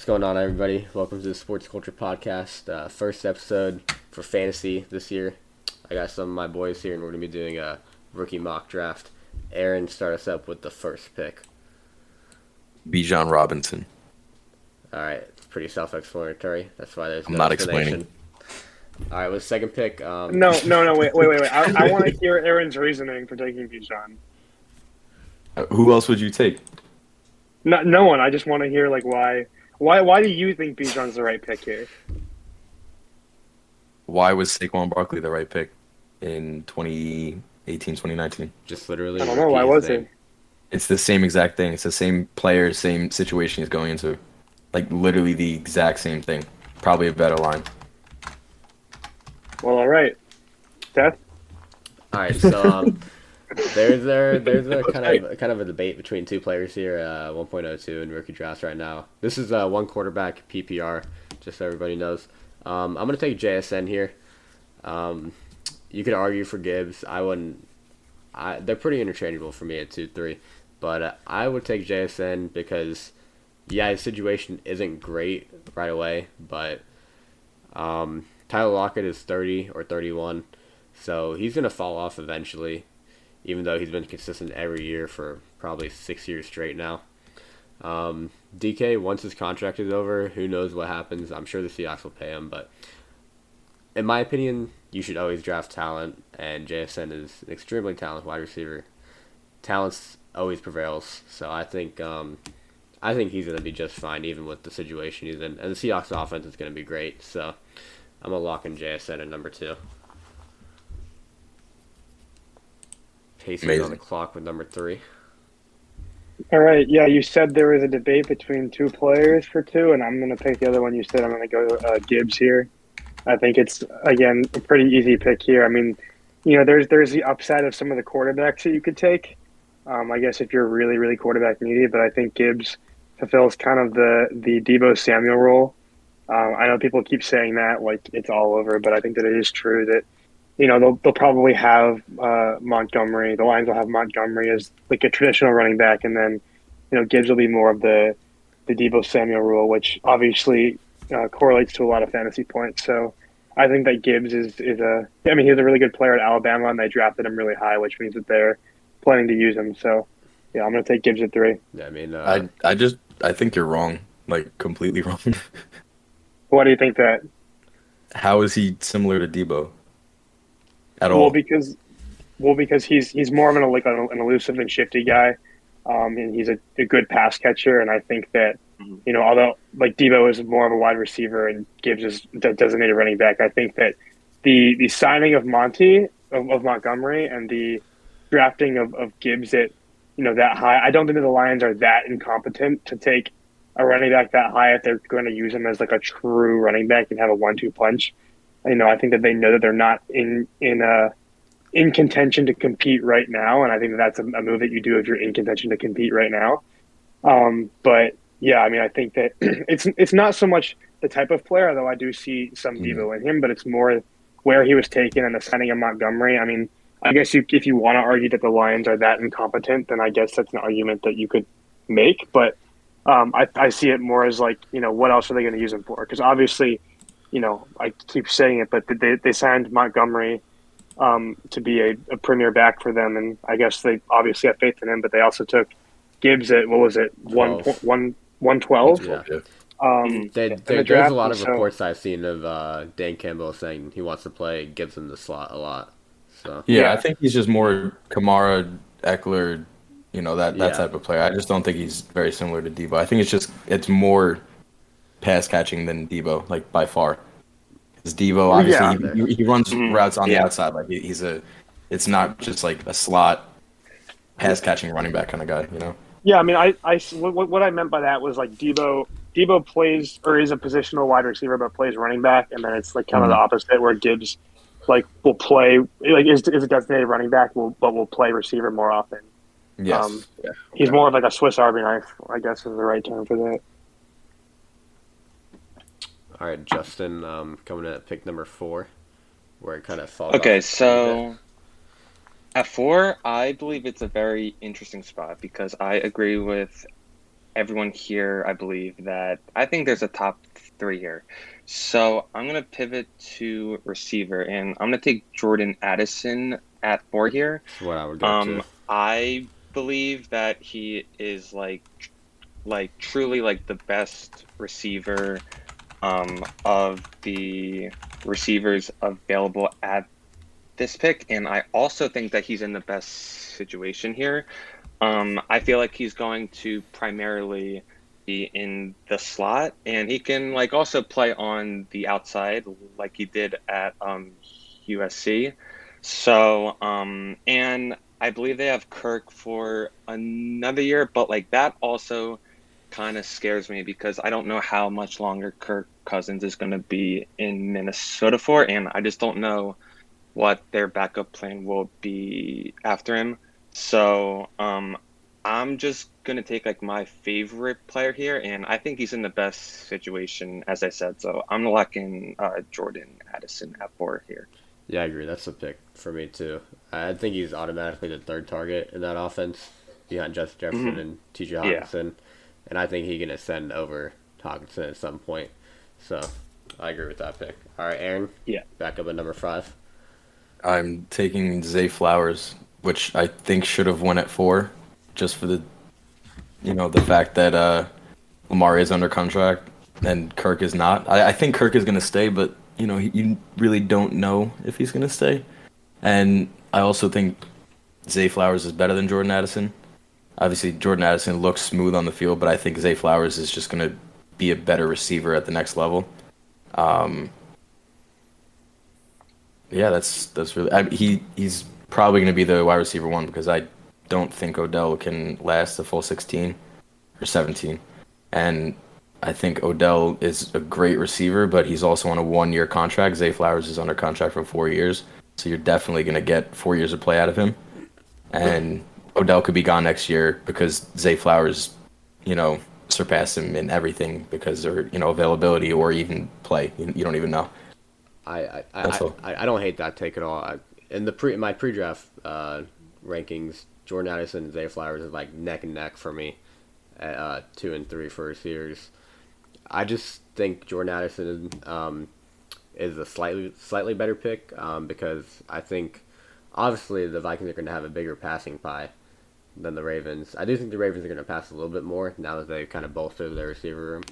What's going on, everybody? Welcome to the Sports Culture Podcast. First episode for fantasy this year. I got some of my boys here, and we're going to be doing a rookie mock draft. Aaron, start us up with the first pick. Bijan Robinson. All right. It's pretty self-explanatory. That's why there's no explanation. All right. With second pick. Wait. I want to hear Aaron's reasoning for taking Bijan. Who else would you take? No one. I just want to hear, like, why do you think Bijan's the right pick here? Why was Saquon Barkley the right pick in 2018, 2019? Just literally. I don't know. Why was it? It's the same exact thing. It's the same player, same situation he's going into. Like, literally the exact same thing. Probably a better line. Well, all right. Seth? All right, so there's a kind of a debate between two players here, 1.02 in rookie drafts right now. This is one quarterback PPR, just so everybody knows. I'm going to take JSN here. You could argue for Gibbs. I wouldn't. They're pretty interchangeable for me at 2-3. But I would take JSN because, yeah, his situation isn't great right away. But Tyler Lockett is 30 or 31. So he's going to fall off eventually, even though he's been consistent every year for probably 6 years straight now. DK, once his contract is over, who knows what happens. I'm sure the Seahawks will pay him. But in my opinion, you should always draft talent, and JSN is an extremely talented wide receiver. Talent always prevails, so I think he's going to be just fine, even with the situation he's in. And the Seahawks offense is going to be great, so I'm going to lock in JSN at number 2. Pacey's on the clock with number 3. All right, yeah, you said there was a debate between two players for 2, and I'm going to pick the other one. You said I'm going to go Gibbs here. I think it's, again, a pretty easy pick here. I mean, you know, there's the upside of some of the quarterbacks that you could take, I guess, if you're really, really quarterback needy. But I think Gibbs fulfills kind of the Deebo Samuel role. I know people keep saying that, like, it's all over. But I think that it is true that, you know, they'll probably have Montgomery. The Lions will have Montgomery as, like, a traditional running back. And then, you know, Gibbs will be more of the Deebo Samuel role, which obviously – correlates to a lot of fantasy points. So I think that Gibbs is he's a really good player at Alabama, and they drafted him really high, which means that they're planning to use him. So, yeah, I'm going to take Gibbs at 3. Yeah, I mean, I think you're wrong, like, completely wrong. Why do you think that? How is he similar to Deebo at all? Because he's more of an elusive and shifty guy, and he's a good pass catcher, and I think that, you know, although, like, Deebo is more of a wide receiver and Gibbs is a designated running back, I think that the signing of Montgomery and the drafting of Gibbs at, you know, that high, I don't think that the Lions are that incompetent to take a running back that high if they're going to use him as, like, a true running back and have a 1-2 punch. You know, I think that they know that they're not in contention to compete right now, and I think that that's a move that you do if you're in contention to compete right now. But yeah, I mean, I think that it's not so much the type of player, although I do see some Deebo in him, but it's more where he was taken and the signing of Montgomery. I mean, I guess if you want to argue that the Lions are that incompetent, then I guess that's an argument that you could make. But I see it more as, like, you know, what else are they going to use him for? Because obviously, you know, I keep saying it, but they signed Montgomery to be a premier back for them, and I guess they obviously have faith in him, but they also took Gibbs at, what was it, 1.1? 112. Yeah. There's a lot of reports I've seen of Dan Campbell saying he wants to play Gibbs in the slot a lot. So yeah, I think he's just more Kamara, Eckler, you know, that type of player. I just don't think he's very similar to Deebo. I think it's more pass catching than Deebo, like, by far. Because Deebo, obviously, he runs routes on the outside. Like, it's not just like a slot pass catching running back kind of guy, you know. Yeah, I mean, what I meant by that was, like, Deebo plays or is a positional wide receiver but plays running back, and then it's, like, kind of the opposite where Gibbs, like, will play, like, is a designated running back but will play receiver more often. Yes. He's more of, like, a Swiss Army knife, I guess, is the right term for that. All right, Justin, coming in at pick number 4, where it kind of falls off. Okay, so at 4, I believe it's a very interesting spot because I agree with everyone here, I believe that I think there's a top three here. So I'm going to pivot to receiver, and I'm going to take Jordan Addison at 4 here. That's what I would go to. I believe that he is like truly like the best receiver of the receivers available at this pick, and I also think that he's in the best situation here. I feel like he's going to primarily be in the slot, and he can like also play on the outside like he did at USC. So and I believe they have Kirk for another year, but like that also kind of scares me because I don't know how much longer Kirk Cousins is going to be in Minnesota for, and I just don't know what their backup plan will be after him. So I'm just going to take like my favorite player here, and I think he's in the best situation, as I said. So I'm locking Jordan Addison at 4 here. Yeah, I agree. That's the pick for me too. I think he's automatically the third target in that offense behind Justin Jefferson and TJ Hawkinson. Yeah. And I think he can ascend over Hawkinson at some point. So I agree with that pick. All right, Aaron. Yeah. Back up at number 5. I'm taking Zay Flowers, which I think should have won at 4, just for the, you know, the fact that Lamar is under contract and Kirk is not. I think Kirk is going to stay, but, you know, you really don't know if he's going to stay. And I also think Zay Flowers is better than Jordan Addison. Obviously, Jordan Addison looks smooth on the field, but I think Zay Flowers is just going to be a better receiver at the next level. Yeah, that's really... He's probably going to be the wide receiver 1 because I don't think Odell can last the full 16 or 17. And I think Odell is a great receiver, but he's also on a 1-year contract. Zay Flowers is under contract for 4 years, so you're definitely going to get 4 years of play out of him. And Odell could be gone next year because Zay Flowers, you know, surpassed him in everything because they're, you know, availability or even play. You don't even know. I don't hate that take at all. In my pre-draft rankings, Jordan Addison and Zay Flowers are like neck and neck for me at 2 and 3 for receivers. I just think Jordan Addison is a slightly better pick because I think obviously the Vikings are going to have a bigger passing pie than the Ravens. I do think the Ravens are going to pass a little bit more now that they've kind of bolstered their receiver room.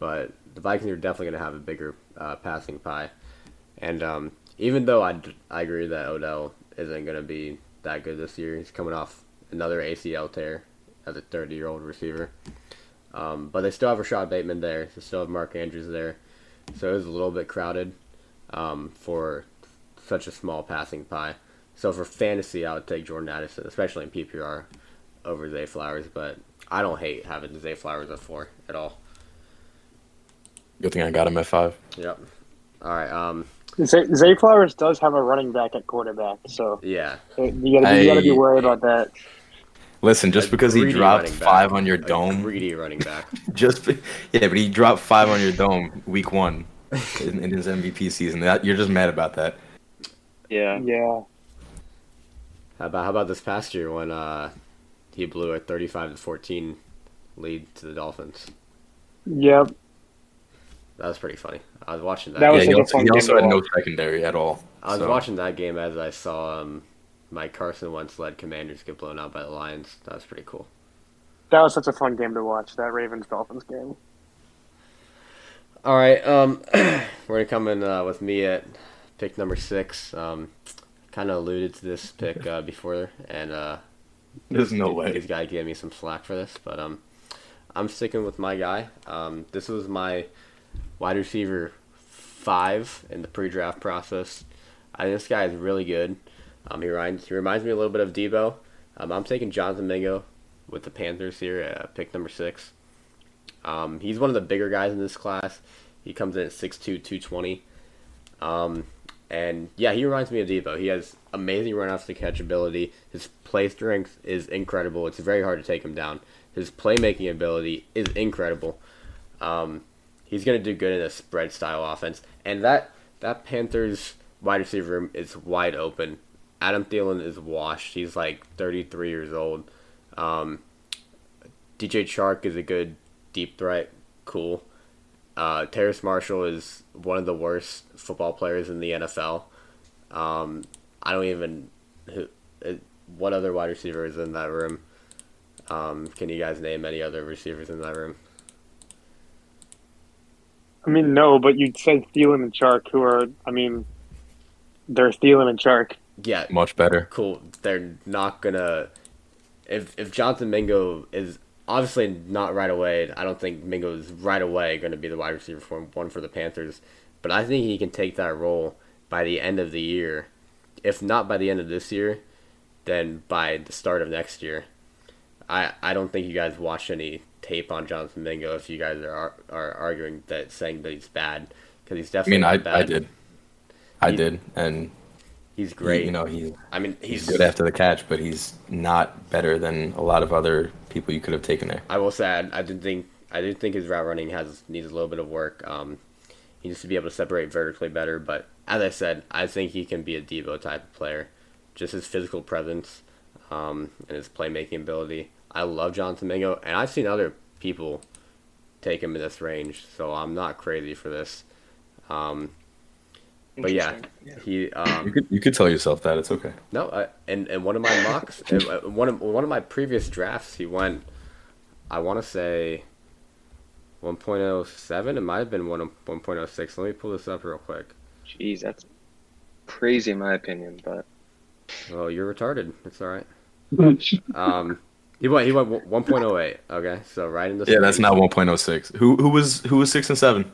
But the Vikings are definitely going to have a bigger passing pie. And even though I agree that Odell isn't going to be that good this year, he's coming off another ACL tear as a 30-year-old receiver. But they still have Rashad Bateman there. They still have Mark Andrews there. So it was a little bit crowded for such a small passing pie. So for fantasy, I would take Jordan Addison, especially in PPR, over Zay Flowers. But I don't hate having Zay Flowers at 4 at all. Good thing I got him at 5. Yep. All right. Zay Flowers does have a running back at quarterback, so yeah, you gotta be worried about that. Listen, just because he dropped 5 on your dome, greedy running back. But he dropped 5 on your dome week 1 in his MVP season. That you're just mad about that. Yeah. How about this past year when he blew a 35-14 lead to the Dolphins? Yep. That was pretty funny. I was watching that. He also had no secondary at all. I was watching that game as I saw my Carson Wentz-led Commanders get blown out by the Lions. That was pretty cool. That was such a fun game to watch, that Ravens-Dolphins game. All right, we're going to come in with me at pick number 6. Kind of alluded to this pick before, and there's no way. He's got to give me some slack for this, but I'm sticking with my guy. This was my wide receiver 5 in the pre-draft process. I think this guy is really good. He reminds me a little bit of Deebo. I'm taking Jonathan Mingo with the Panthers here at pick number 6. He's one of the bigger guys in this class. He comes in at 6'2", 220. And yeah, he reminds me of Deebo. He has amazing run-off-the-catch ability. His play strength is incredible. It's very hard to take him down. His playmaking ability is incredible. He's going to do good in a spread-style offense. And that Panthers wide receiver room is wide open. Adam Thielen is washed. He's like 33 years old. DJ Chark is a good deep threat. Cool. Terrace Marshall is one of the worst football players in the NFL. I don't even... What other wide receiver is in that room? Can you guys name any other receivers in that room? I mean, no, but you'd say Thielen and Chark, who are, I mean, they're Thielen and Chark. Yeah. Much better. Cool. They're not going to... If Jonathan Mingo is obviously not right away, I don't think Mingo is right away going to be the wide receiver for him, one for the Panthers, but I think he can take that role by the end of the year. If not by the end of this year, then by the start of next year. I don't think you guys watched any tape on Jonathan Mingo if you guys are arguing that, saying that he's bad, because he's definitely not bad. I did, and... He's great. He's good after the catch, but he's not better than a lot of other people you could have taken there. I will say I did think his route running needs a little bit of work. He needs to be able to separate vertically better, but as I said, I think he can be a Deebo type of player. Just his physical presence, and his playmaking ability. I love Jonathan Mingo, and I've seen other people take him in this range, so I'm not crazy for this. But yeah. He you could tell yourself that it's okay. No, and one of my mocks, one of my previous drafts, he went, I want to say, 1.07. It might have been 1.06. Let me pull this up real quick. Jeez, that's crazy in my opinion, but. Well, you're retarded. It's all right. He went 1.08. Okay, so right in the. Yeah, that's not 1.06. Who was 6 and 7?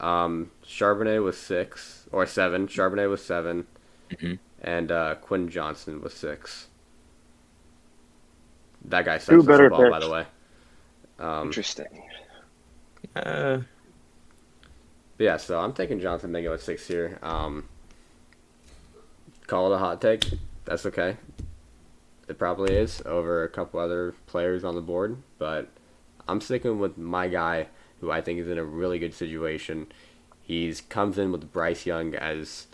Charbonnet was 6. Or 7. Charbonnet was 7. Mm-hmm. And Quinn Johnson was 6. That guy sucks at football, by the way. Interesting. Yeah, so I'm taking Jonathan Mingo at 6 here. Call it a hot take. That's okay. It probably is over a couple other players on the board. But I'm sticking with my guy, who I think is in a really good situation. He comes in with Bryce Young as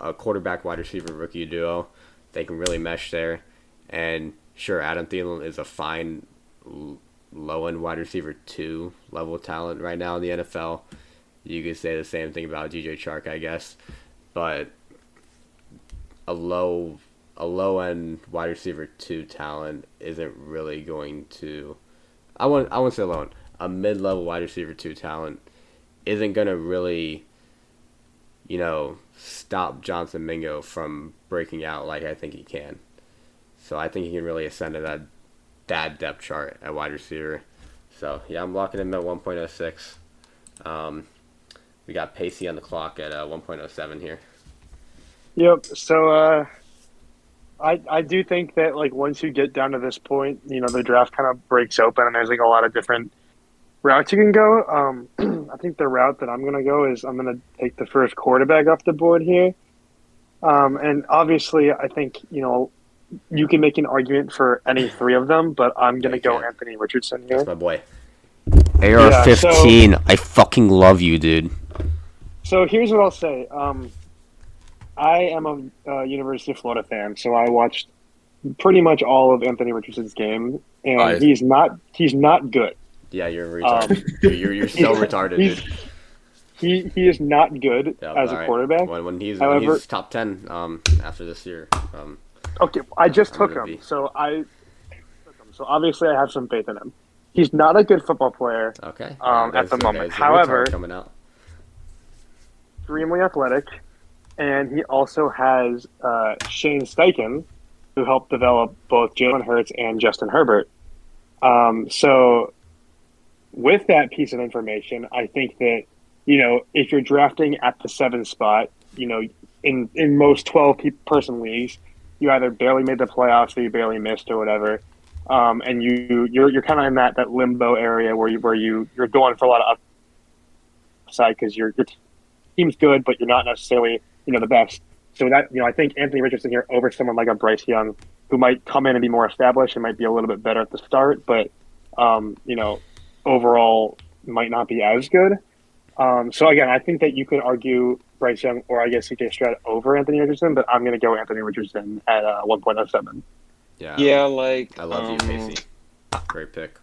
a quarterback wide receiver rookie duo. They can really mesh there. And sure, Adam Thielen is a fine low-end wide receiver 2 level talent right now in the NFL. You could say the same thing about DJ Chark, I guess. But a low-end wide receiver 2 talent isn't really going to... I wouldn't say low-end. A mid-level wide receiver 2 talent isn't going to really, stop Jonathan Mingo from breaking out like I think he can. So I think he can really ascend to that depth chart at wide receiver. So, yeah, I'm locking him at 1.06. We got Pacey on the clock at 1.07 here. Yep, so I do think that, once you get down to this point, the draft kind of breaks open and there's, a lot of different routes you can go. I think the route that I'm going to go is I'm going to take the first quarterback off the board here. And obviously, I think, you can make an argument for any three of them, but I'm going to go Anthony Richardson here. That's my boy. AR-15, I fucking love you, dude. So here's what I'll say. I am a University of Florida fan, so I watched pretty much all of Anthony Richardson's game, and he's not good. Yeah, you're retarded. You're so retarded, dude. He is not good as a quarterback. However, he's top 10 after this year. Okay, I just took him. So obviously I have some faith in him. He's not a good football player at the moment. However, extremely athletic, and he also has Shane Steichen, who helped develop both Jalen Hurts and Justin Herbert. So... With that piece of information, I think that, if you're drafting at the 7 spot, in most 12-person leagues, you either barely made the playoffs or you barely missed or whatever. And you're kind of in that limbo area where you're going for a lot of upside because your team's good, but you're not necessarily, the best. So that, I think Anthony Richardson here over someone like a Bryce Young, who might come in and be more established and might be a little bit better at the start, but, overall might not be as good. So again, I think that you could argue Bryce Young or I guess CJ Stroud over Anthony Richardson, but I'm going to go Anthony Richardson at 1.07. Yeah. I love you, Pacey. Great pick.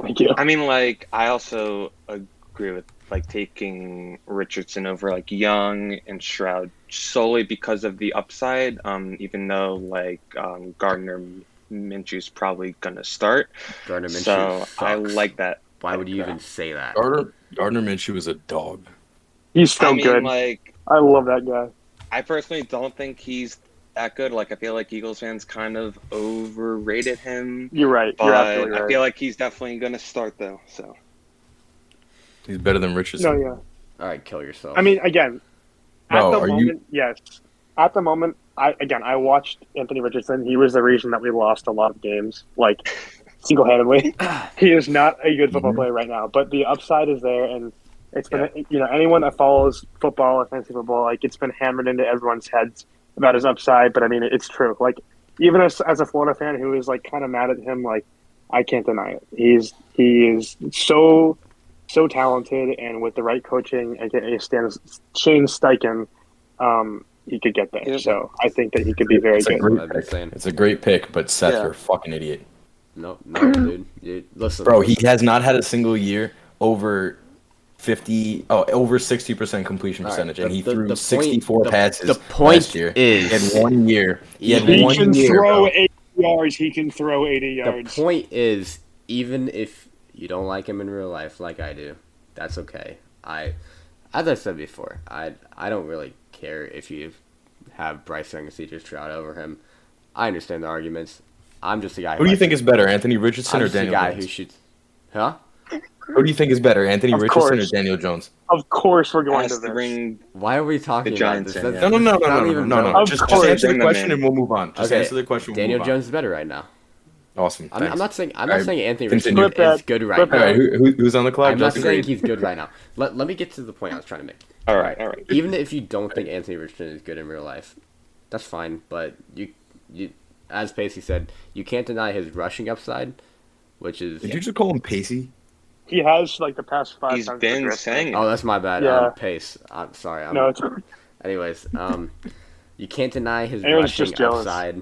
Thank you. I mean, like, I also agree with, like, taking Richardson over, like, Young and Shroud solely because of the upside, even though, like, Gardner Minshew's probably going to start. Gardner Minshew sucks. I like that. Why would you even say that? Gardner Minshew is a dog. He's so good. Like, I love that guy. I personally don't think he's that good. Like, I feel like Eagles fans kind of overrated him. You're right. But you're absolutely right. I feel like he's definitely going to start, though. So he's better than Richardson. No, yeah. All right, kill yourself. I mean, again, at the moment, I watched Anthony Richardson. He was the reason that we lost a lot of games, like, single-handedly. He is not a good football player right now, but the upside is there, and it's been, anyone that follows football or fantasy football, like, it's been hammered into everyone's heads about his upside, but I mean, it's true. Like, even as a Florida fan who is, like, kind of mad at him, like, I can't deny it. He is so talented, and with the right coaching, aka Shane Steichen, he could get there. Yeah. So I think that he could be very good. It's a great pick, but Seth, you're a fucking idiot. No, dude. Listen, bro, he has not had a single year over 60% completion percentage, and he threw 64 passes last year. He had 1 year. He can throw 80 yards. He can throw 80 yards. The point is, even if you don't like him in real life, like I do, that's okay. As I said before, I don't really care if you have Bryce Young and CJ Stroud over him. I understand the arguments. I'm just the guy. Who do you think is better, Anthony Richardson or Daniel Jones? I'm the guy who shoots. Huh? Who do you think is better, Anthony Richardson or Daniel Jones? Of course, we're going to bring. Why are we talking about this? No. Just answer the question and we'll move on. Just answer the question. Daniel Jones is better right now. Awesome. I'm not saying Anthony Richardson is good right now. All right, who's on the clock? I'm not saying he's good right now. Let me get to the point I was trying to make. All right. Even if you don't think Anthony Richardson is good in real life, that's fine. But you. As Pacey said, you can't deny his rushing upside, which is... Did you just call him Pacey? He has, like, the past 5 times. He's been saying it. Oh, that's my bad. Yeah. Pace. I'm sorry. No, it's... Anyways, you can't deny his rushing upside.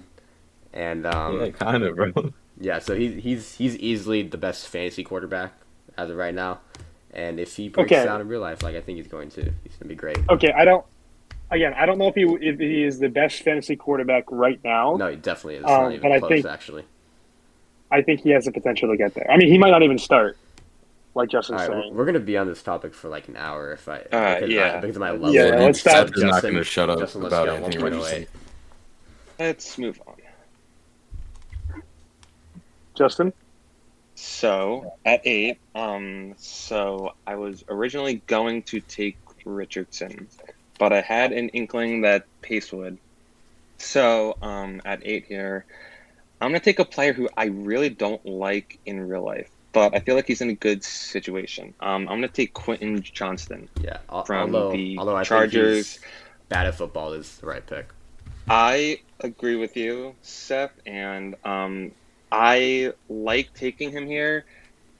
And, yeah, kind of, bro. Yeah, so he's easily the best fantasy quarterback as of right now. And if he breaks down in real life, like, I think he's going to. He's going to be great. Okay, I don't know if he is the best fantasy quarterback right now. No, he definitely is. Not even but close, actually. I think he has the potential to get there. I mean, he might not even start, like Justin's saying. We're going to be on this topic for like an hour because of my love. Yeah, let's stop. Justin, not going to shut up Justin, about Anthony Richardson. Let's move on. Justin? So, at 8, I was originally going to take Richardson, but I had an inkling that Pace would. So, at 8 here, I'm going to take a player who I really don't like in real life, but I feel like he's in a good situation. I'm going to take Quentin Johnston from the Chargers. Bad at football is the right pick. I agree with you, Seth, and I like taking him here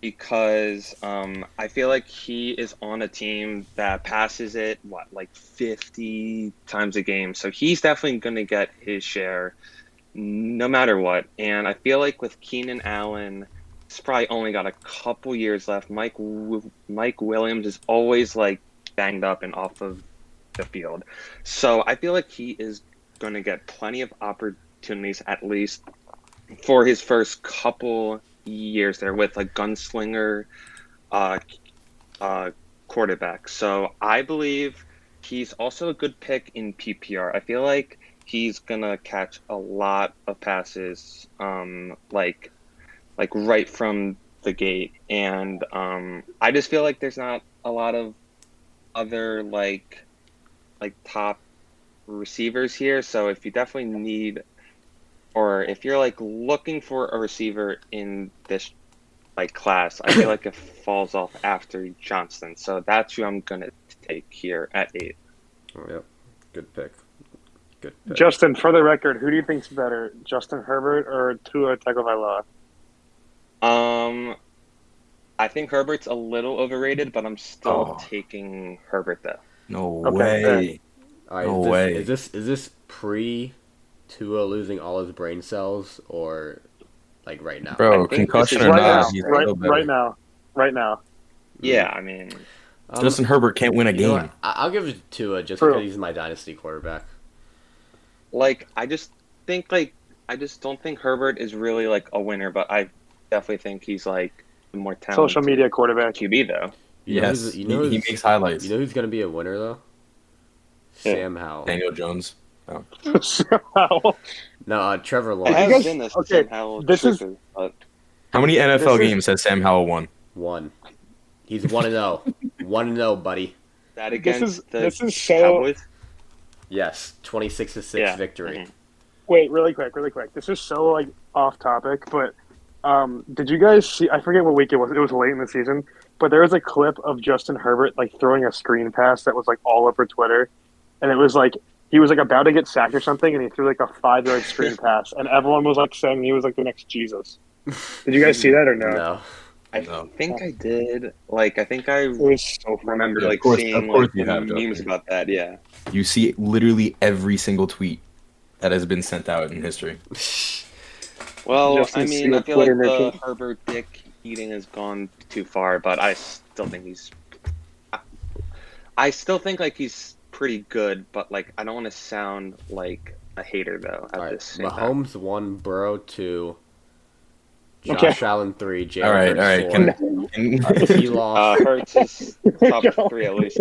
because I feel like he is on a team that passes it, 50 times a game. So he's definitely going to get his share no matter what. And I feel like with Keenan Allen, he's probably only got a couple years left. Mike Williams is always, banged up and off of the field. So I feel like he is going to get plenty of opportunities, at least for his first couple years there, with a gunslinger quarterback. So I believe he's also a good pick in PPR. I feel like he's gonna catch a lot of passes like right from the gate, and I just feel like there's not a lot of other like top receivers here. So if you definitely need, or if you're looking for a receiver in this class, I feel like it falls off after Johnston. So that's who I'm gonna take here at 8. Oh, yep, good pick. Justin, for the record, who do you think's better, Justin Herbert or Tua Tagovailoa? I think Herbert's a little overrated, but I'm still taking Herbert though. No way. All right, no way. Is this pre Tua losing all his brain cells, or like right now. Bro, concussion or not, he's right now. Yeah, I mean, Justin Herbert can't win a game. I'll give it to Tua just because he's my dynasty quarterback. Like, I just don't think Herbert is really like a winner, but I definitely think he's like the more talented social media quarterback QB though. Yes, he makes highlights. You know who's going to be a winner though? Yeah. Sam Howell, Daniel Jones. Oh. No, Trevor Lawrence. How many NFL games has Sam Howell won? One. He's 1-0. 1-0 buddy. That against the Cowboys? Yes, 26-6 victory. Mm-hmm. Wait, really quick. This is so like off topic, but did you guys see? I forget what week it was. It was late in the season, but there was a clip of Justin Herbert like throwing a screen pass that was like all over Twitter, and it was like he was like about to get sacked or something, and he threw like a 5-yard screen pass, and everyone was like saying he was like the next Jesus. Did you guys see that or no? No. I think I did. Like, I think I remember like seeing like memes about that. Yeah. You see literally every single tweet that has been sent out in history. Well, Justin, I mean, I feel like the Herbert dick eating has gone too far, but I still think he's pretty good, but like I don't want to sound like a hater though. Mahomes 1, Burrow 2. Josh Allen 3, Jalen Hurts 4. He lost. Hurts is top 3 at least.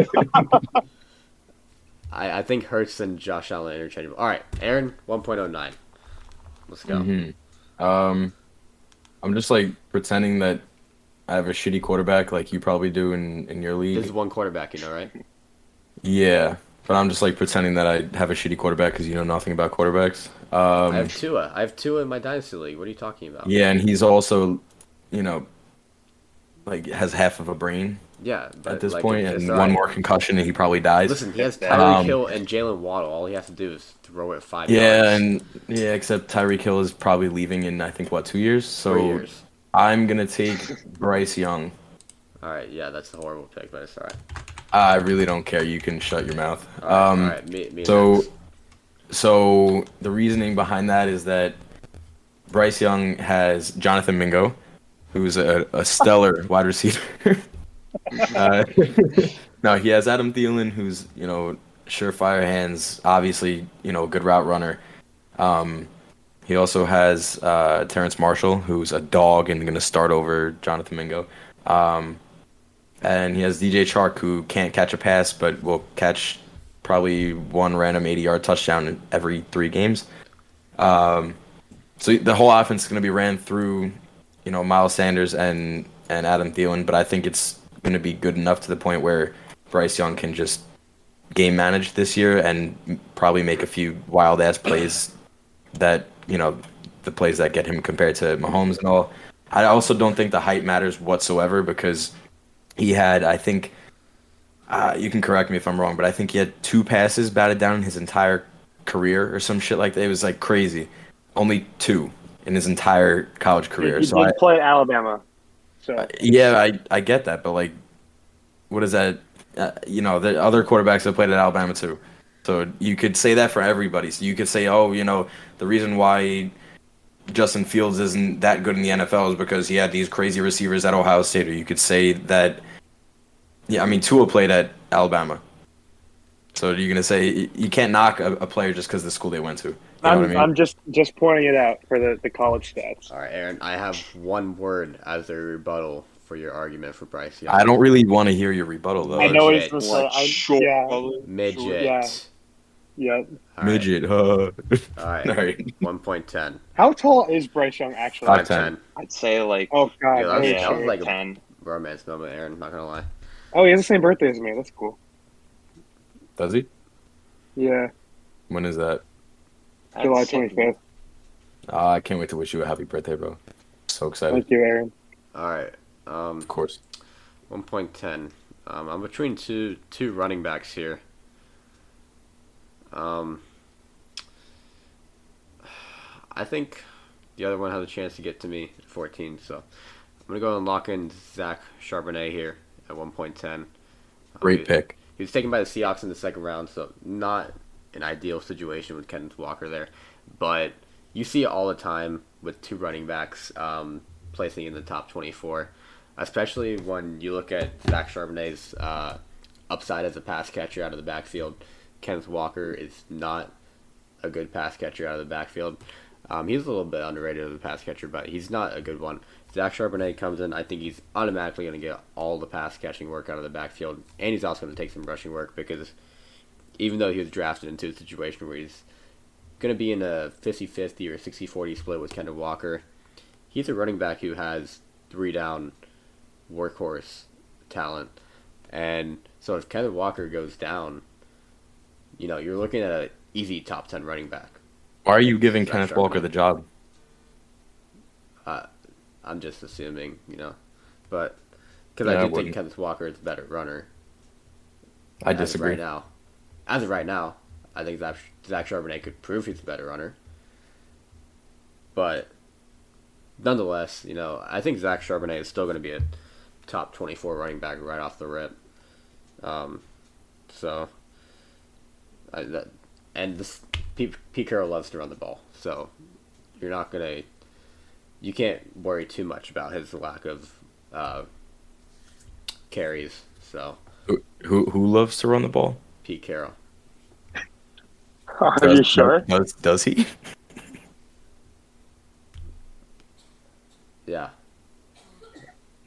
I think Hurts and Josh Allen are interchangeable. All right, Aaron 1.09. Let's go. Mm-hmm. I'm just like pretending that I have a shitty quarterback, like you probably do in your league. There's one quarterback, you know, right? Yeah, but I'm just like pretending that I have a shitty quarterback because you know nothing about quarterbacks. I have Tua in my dynasty league. What are you talking about? Yeah, and he's also, you know, like has half of a brain. Yeah, but at this like, point, and one more concussion, and he probably dies. Listen, he has Tyreek Hill and Jalen Waddle. All he has to do is throw it 5 yards. Yeah, except Tyreek Hill is probably leaving in I think 2 years. So 3 years. I'm gonna take Bryce Young. All right, yeah, that's the horrible pick, but it's all right. I really don't care. You can shut your mouth. All right, So the reasoning behind that is that Bryce Young has Jonathan Mingo, who's a stellar wide receiver. No, he has Adam Thielen, who's, you know, surefire hands, obviously, you know, good route runner. He also has Terrence Marshall, who's a dog and going to start over Jonathan Mingo. And he has DJ Chark, who can't catch a pass but will catch probably one random 80-yard touchdown in every 3 games. So the whole offense is going to be ran through, you know, Miles Sanders and Adam Thielen, but I think it's going to be good enough to the point where Bryce Young can just game manage this year and probably make a few wild-ass plays that, you know, the plays that get him compared to Mahomes and all. I also don't think the height matters whatsoever because he had, I think, you can correct me if I'm wrong, but I think he had 2 passes batted down in his entire career or some shit like that. It was like crazy. Only 2 in his entire college career. He did play at Alabama. So. Yeah, I get that, but like, what is that? You know, the other quarterbacks have played at Alabama too. So you could say that for everybody. So you could say, oh, you know, the reason why Justin Fields isn't that good in the NFL is because he had these crazy receivers at Ohio State. Or you could say that. Yeah, I mean, Tua played at Alabama. So you're going to say you can't knock a player just because of the school they went to. You know what I mean? I'm just pointing it out for the college stats. All right, Aaron, I have one word as a rebuttal for your argument for Bryce Young. I don't really want to hear your rebuttal, though. I know it's midget. Yeah. Yep. Right. Midget, huh? All right. 1.10. How tall is Bryce Young actually? 5'10. I'd say like... Oh, God. Dude, I was like 10. Romance moment, Aaron. I'm not going to lie. Oh, he has the same birthday as me. That's cool. Does he? Yeah. When is that? July 25th. I can't wait to wish you a happy birthday, bro. So excited. Thank you, Aaron. All right. Of course. 1.10. I'm between two running backs here. I think the other one has a chance to get to me at 14, so I'm going to go and lock in Zach Charbonnet here. At 1.10. Great pick. He was taken by the Seahawks in the second round, so not an ideal situation with Kenneth Walker there. But you see it all the time with two running backs placing in the top 24, especially when you look at Zach Charbonnet's upside as a pass catcher out of the backfield. Kenneth Walker is not a good pass catcher out of the backfield. He's a little bit underrated of a pass catcher, but he's not a good one. Zach Charbonnet comes in, I think he's automatically going to get all the pass catching work out of the backfield, and he's also going to take some rushing work because even though he was drafted into a situation where he's going to be in a 50-50 or 60-40 split with Kenneth Walker, he's a running back who has three-down workhorse talent. And so if Kenneth Walker goes down, you know, you're looking at an easy top 10 running back. Are you giving Kenneth Walker the job? I'm just assuming, you know, but because I do think Kenneth Walker is a better runner. I disagree. As of right now, I think Zach Charbonnet could prove he's a better runner. But nonetheless, you know, I think Zach Charbonnet is still going to be a top 24 running back right off the rip. Pete Carroll loves to run the ball, so you can't worry too much about his lack of carries. So who loves to run the ball? Pete Carroll. Are you sure? Does he? Yeah.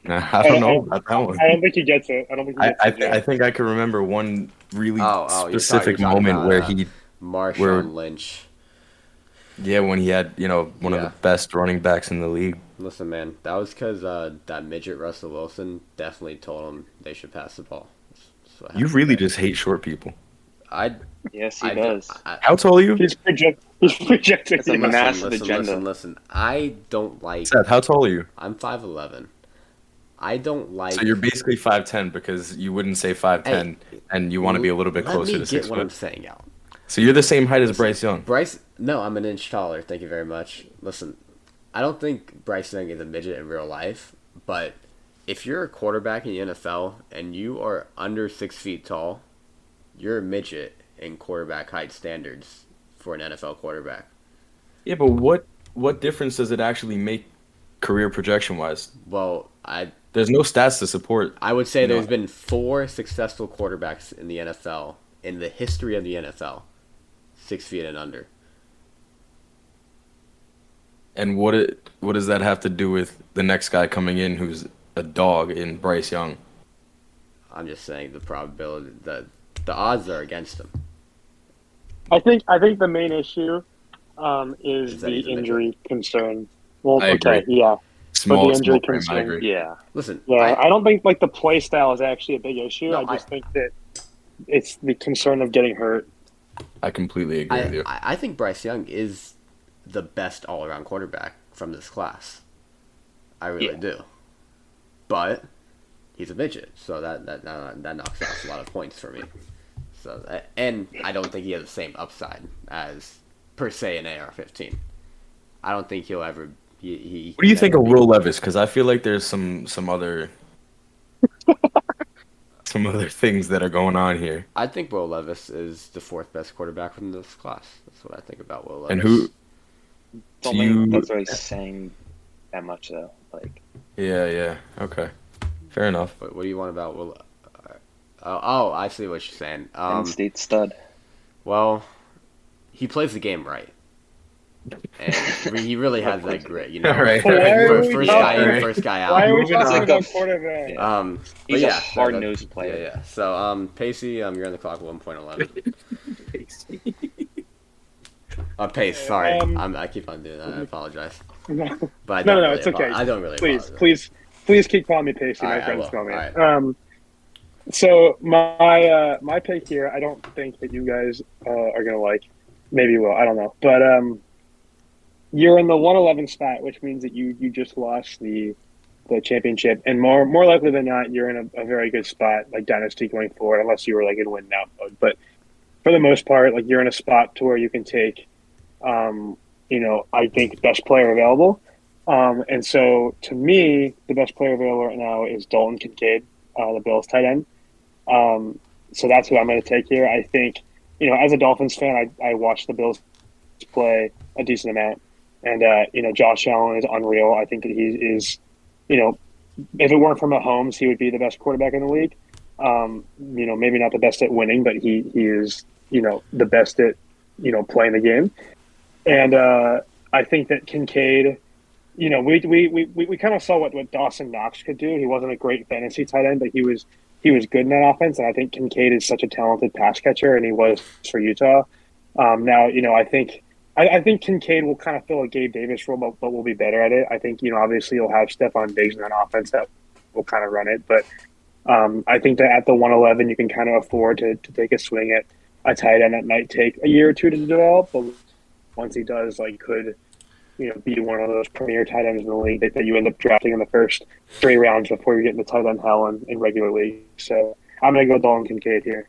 I don't know about that one. I don't think he gets it. I think I can remember one really specific moment where he Marshawn Lynch. Yeah, when he had, you know, one of the best running backs in the league. Listen, man, that was because that midget Russell Wilson definitely told him they should pass the ball. You really just hate short people. Yes, he does. How tall are you? He's projecting. It's a massive agenda. Listen. I don't like. Seth, how tall are you? I'm 5'11". I don't like. So you're basically 5'10" because you wouldn't say 5'10", and you want to be a little bit closer to 6 foot. Let me get what I'm saying out. So you're the same height as Bryce Young. No, I'm an inch taller. Thank you very much. Listen, I don't think Bryce Young is a midget in real life, but if you're a quarterback in the NFL and you are under 6 feet tall, you're a midget in quarterback height standards for an NFL quarterback. Yeah, but what difference does it actually make career projection-wise? Well, there's no stats to support. I would say there's been 4 successful quarterbacks in the NFL, in the history of the NFL, 6 feet and under. And what does that have to do with the next guy coming in who's a dog in Bryce Young? I'm just saying the probability, the odds are against him. I think the main issue is the injury concern. Well, okay, yeah. Small, but the injury concern, yeah. Listen, yeah, I don't think like the play style is actually a big issue. No, I just think that it's the concern of getting hurt. I completely agree with you. I think Bryce Young is the best all-around quarterback from this class. I really do. But he's a midget, so that knocks off a lot of points for me. So, and I don't think he has the same upside as per se an AR-15. I don't think he'll ever. What do you think of Will Levis? Because I feel like there's some other some other things that are going on here. I think Will Levis is the fourth best quarterback from this class. That's what I think about Will Levis. And who? That's what he's saying that much though. Like. Yeah. Okay. Fair enough. But what do you want about Will? I see what you're saying. State stud. Well, he plays the game right. And he really has that grit, you know. Right. First guy out. Why are we talking about quarterback? He's a hard-nosed player. Yeah. So, Pacey, you're on the clock 1:11. Pacey. Pace. Sorry, I keep on doing that. I apologize. No, it's okay. I don't really. Please keep calling me Pacey. My friends call me. All right. So my pick here, I don't think that you guys are gonna like. Maybe you will. I don't know. But you're in the 111 spot, which means that you just lost the championship, and more likely than not, you're in a very good spot, like dynasty going forward, unless you were like in win now mode. But for the most part, like you're in a spot to where you can take, you know, I think best player available. And so to me, the best player available right now is Dalton Kincaid, the Bills tight end. So that's who I'm going to take here. I think, you know, as a Dolphins fan, I watched the Bills play a decent amount. And, Josh Allen is unreal. I think that he is, if it weren't for Mahomes, he would be the best quarterback in the league. Maybe not the best at winning, but he is, the best at, playing the game. And I think that Kincaid, we kind of saw what Dawson Knox could do. He wasn't a great fantasy tight end, but he was good in that offense. And I think Kincaid is such a talented pass catcher, and he was for Utah. I think Kincaid will kind of fill a Gabe Davis role, but will be better at it. I think, obviously you'll have Stephon Diggs in that offense that will kind of run it. But I think that at the 111, you can kind of afford to take a swing at a tight end that might take a year or two to develop. But once he does, could be one of those premier tight ends in the league that you end up drafting in the first three rounds before you get into tight end hell in regular league. So I'm going to go Dalton Kincaid here.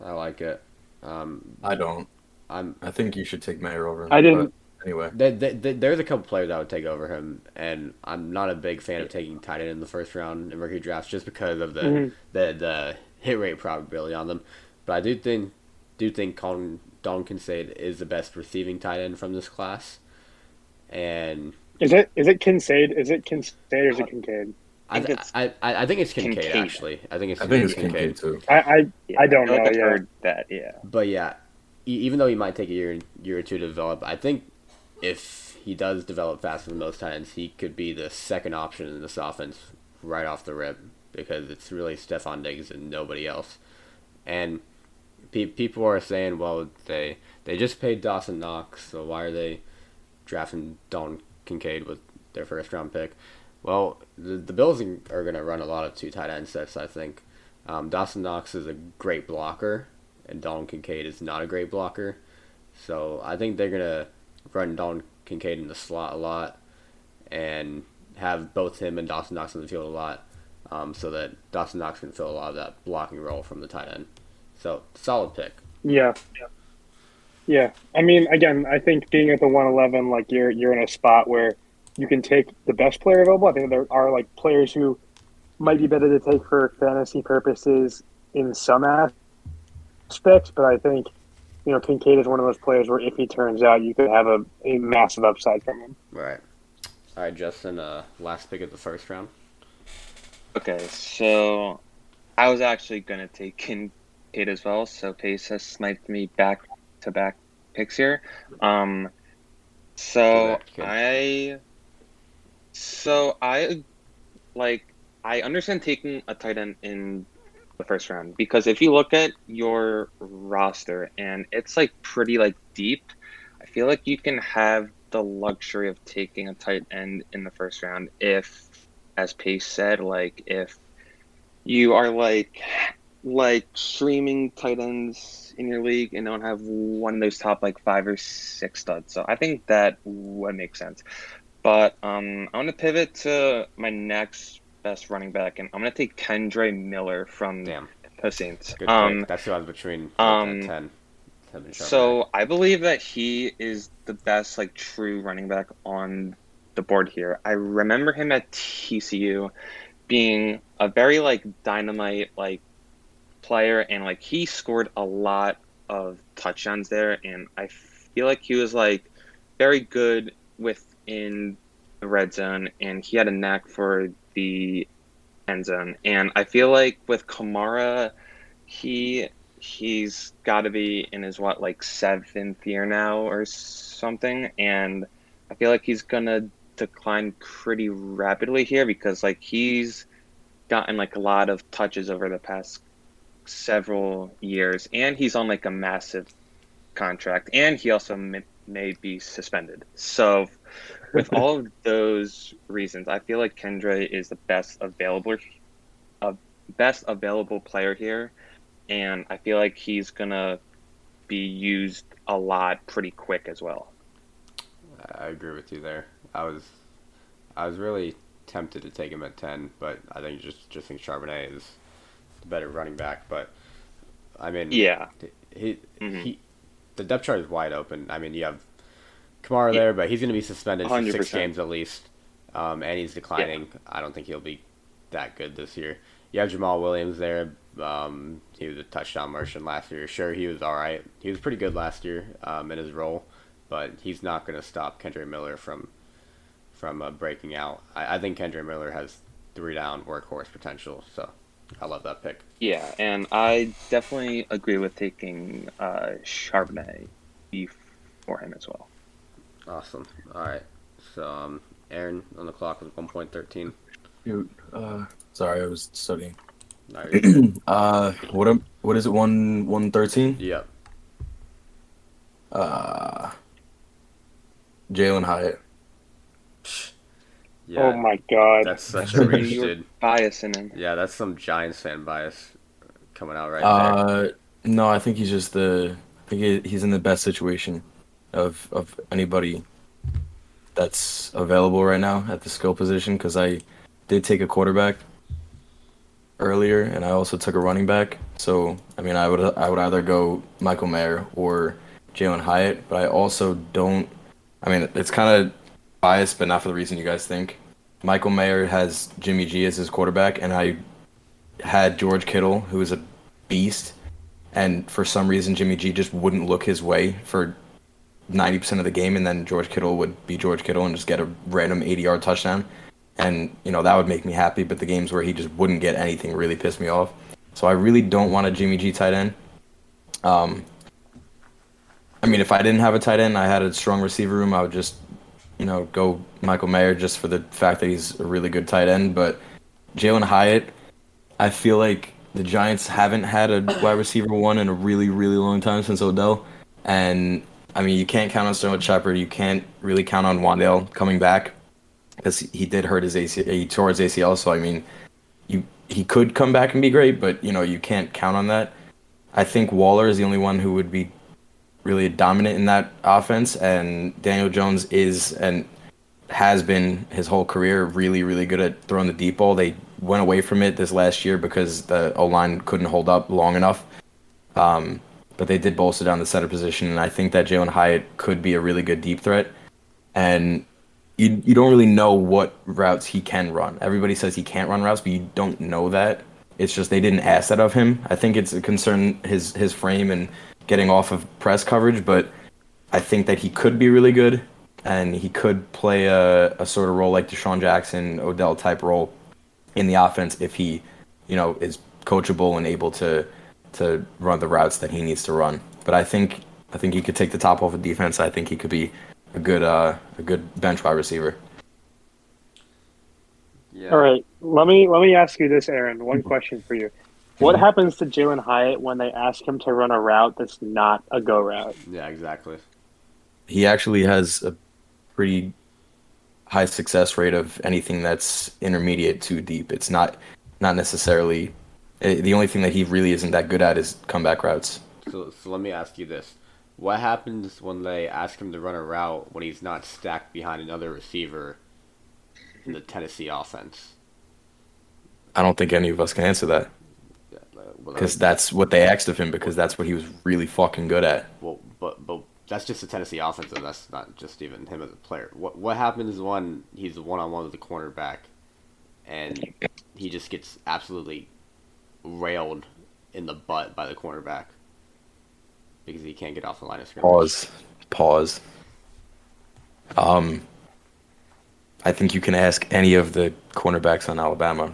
I like it. I don't. I think you should take Mayer over him. I didn't. Anyway. There's a couple players I would take over him, and I'm not a big fan of taking tight end in the first round in rookie drafts just because of the hit rate probability on them. But I do think Dalton Kincaid is the best receiving tight end from this class. And is it Kincaid? Is it Kincaid or is it Kincaid? I think it's Kincaid, actually. I think it's Kincaid too. I don't know. I've heard that. Yeah. But yeah. Even though he might take a year or two to develop, I think if he does develop faster than most tight ends, he could be the second option in this offense right off the rip because it's really Stephon Diggs and nobody else. And people are saying, well, they just paid Dawson Knox, so why are they drafting Dalton Kincaid with their first-round pick? Well, the Bills are going to run a lot of two tight end sets, I think. Dawson Knox is a great blocker, and Dalton Kincaid is not a great blocker. So I think they're going to run Dalton Kincaid in the slot a lot and have both him and Dawson Knox in the field a lot so that Dawson Knox can fill a lot of that blocking role from the tight end. So solid pick. Yeah. I mean, again, I think being at the 111, you're in a spot where you can take the best player available. I think there are players who might be better to take for fantasy purposes in some aspects, but I think Kincaid is one of those players where if he turns out, you could have a massive upside from him. Right. All right, Justin, last pick of the first round. Okay, so I was actually going to take Kincaid as well, so Pace has sniped me back-to-back picks here. I understand taking a tight end in the first round, because if you look at your roster and it's pretty deep, I feel like you can have the luxury of taking a tight end in the first round if, as Pace said, if you are streaming tight ends in your league and don't have one of those top 5 or 6 studs. So I think that would make sense. But I want to pivot to my next best running back, and I'm going to take Kendre Miller from the Saints. Good pick. That's who I was between 10. So I believe that he is the best true running back on the board here. I remember him at TCU being a very dynamite player, and he scored a lot of touchdowns there, and I feel he was very good within the red zone, and he had a knack for the end zone. And I feel with Kamara, he's got to be in his 7th year now or something, and I feel he's gonna decline pretty rapidly here because he's gotten a lot of touches over the past several years, and he's on a massive contract, and he also may be suspended. So with all of those reasons, I feel Kendre is the best available player here, and I feel he's gonna be used a lot pretty quick as well. I agree with you there. I was really tempted to take him at 10, but I think just think Charbonnet is the better running back. But I mean, yeah, he the depth chart is wide open. I mean, you have Kamara there, but he's going to be suspended 100%. For 6 games at least, and he's declining. Yeah. I don't think he'll be that good this year. You have Jamal Williams there. He was a touchdown merchant last year. Sure, he was all right. He was pretty good last year in his role, but he's not going to stop Kendra Miller from breaking out. I think Kendra Miller has three-down workhorse potential, so I love that pick. Yeah, and I definitely agree with taking Charbonnet for him as well. Awesome. All right. So, Aaron, on the clock was 1:13. Dude, sorry, I was studying. No, you're good. What is it, 1:13? Yep. Jalen Hyatt. Yeah, oh my God! That's such a reach, dude. Bias in him. Yeah, that's some Giants fan bias coming out right there. No, I think he's just he's in the best situation of anybody that's available right now at the skill position, because I did take a quarterback earlier, and I also took a running back. So I mean, I would either go Michael Mayer or Jalen Hyatt, but I also don't. I mean, it's kind of biased, but not for the reason you guys think. Michael Mayer has Jimmy G as his quarterback, and I had George Kittle, who is a beast, and for some reason Jimmy G just wouldn't look his way for 90% of the game, and then George Kittle would be George Kittle and just get a random 80-yard touchdown. And, you know, that would make me happy, but the games where he just wouldn't get anything really pissed me off. So I really don't want a Jimmy G tight end. I mean, if I didn't have a tight end, I had a strong receiver room, I would just, you know, go Michael Mayer just for the fact that he's a really good tight end. But Jalen Hyatt, I feel like the Giants haven't had a wide receiver one in a really, really long time since Odell. And, I mean, you can't count on Sterling Shepard. You can't really count on Wandale coming back because he did hurt his ACL. He tore his ACL, so, I mean, he could come back and be great, but, you know, you can't count on that. I think Waller is the only one who would be really dominant in that offense, and Daniel Jones is and has been his whole career really, really good at throwing the deep ball. They went away from it this last year because the O-line couldn't hold up long enough, but they did bolster down the center position, and I think that Jalen Hyatt could be a really good deep threat, and you don't really know what routes he can run. Everybody says he can't run routes, but you don't know that. It's just they didn't ask that of him. I think it's a concern, his frame and getting off of press coverage, but I think that he could be really good, and he could play a sort of role like Deshaun Jackson, Odell type role in the offense if he, you know, is coachable and able to run the routes that he needs to run. But I think he could take the top off of defense. I think he could be a good bench wide receiver. Yeah. All right, let me ask you this, Aaron. One question for you. What happens to Jalen Hyatt when they ask him to run a route that's not a go route? Yeah, exactly. He actually has a pretty high success rate of anything that's intermediate to deep. It's not necessarily – the only thing that he really isn't that good at is comeback routes. So let me ask you this. What happens when they ask him to run a route when he's not stacked behind another receiver in the Tennessee offense? I don't think any of us can answer that. Because that's what they asked of him, because that's what he was really fucking good at. Well, but that's just the Tennessee offense, and that's not just even him as a player. What happens when he's one-on-one with the cornerback, and he just gets absolutely railed in the butt by the cornerback because he can't get off the line of scrimmage? Pause. I think you can ask any of the cornerbacks on Alabama,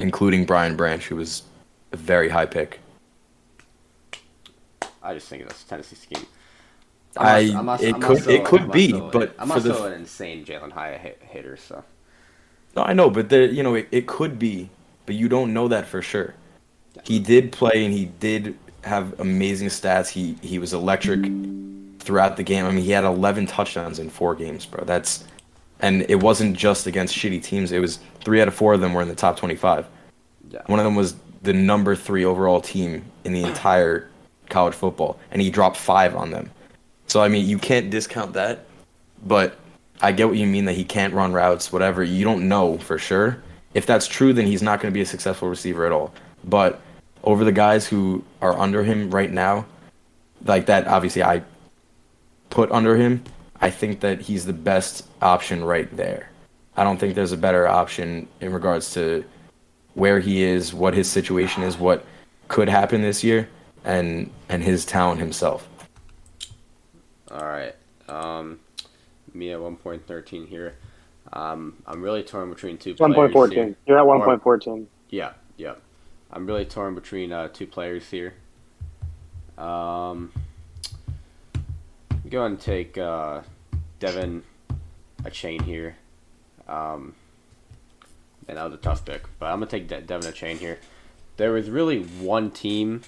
including Brian Branch, who was a very high pick. I just think that's a Tennessee scheme. I'm also an insane Jalen Hyatt hitter. So. No, I know, but you know it could be, but you don't know that for sure. He did play, and he did have amazing stats. He was electric throughout the game. I mean, he had 11 touchdowns in 4 games, bro. And it wasn't just against shitty teams. It was 3 out of 4 of them were in the top 25. Yeah. One of them was the number 3 overall team in the entire college football, and he dropped 5 on them. So, I mean, you can't discount that, but I get what you mean that he can't run routes, whatever. You don't know for sure. If that's true, then he's not going to be a successful receiver at all. But over the guys who are under him right now, like that obviously I put under him, I think that he's the best option right there. I don't think there's a better option in regards to where he is, what his situation is, what could happen this year, and his talent himself. All right. Me at 1.13 here. I'm really torn between two players. 1.14. You're at 1.14. Yeah. I'm really torn between two players here. Go and take Devon Achane here. And that was a tough pick. But I'm going to take Devon Achane here. There was really one team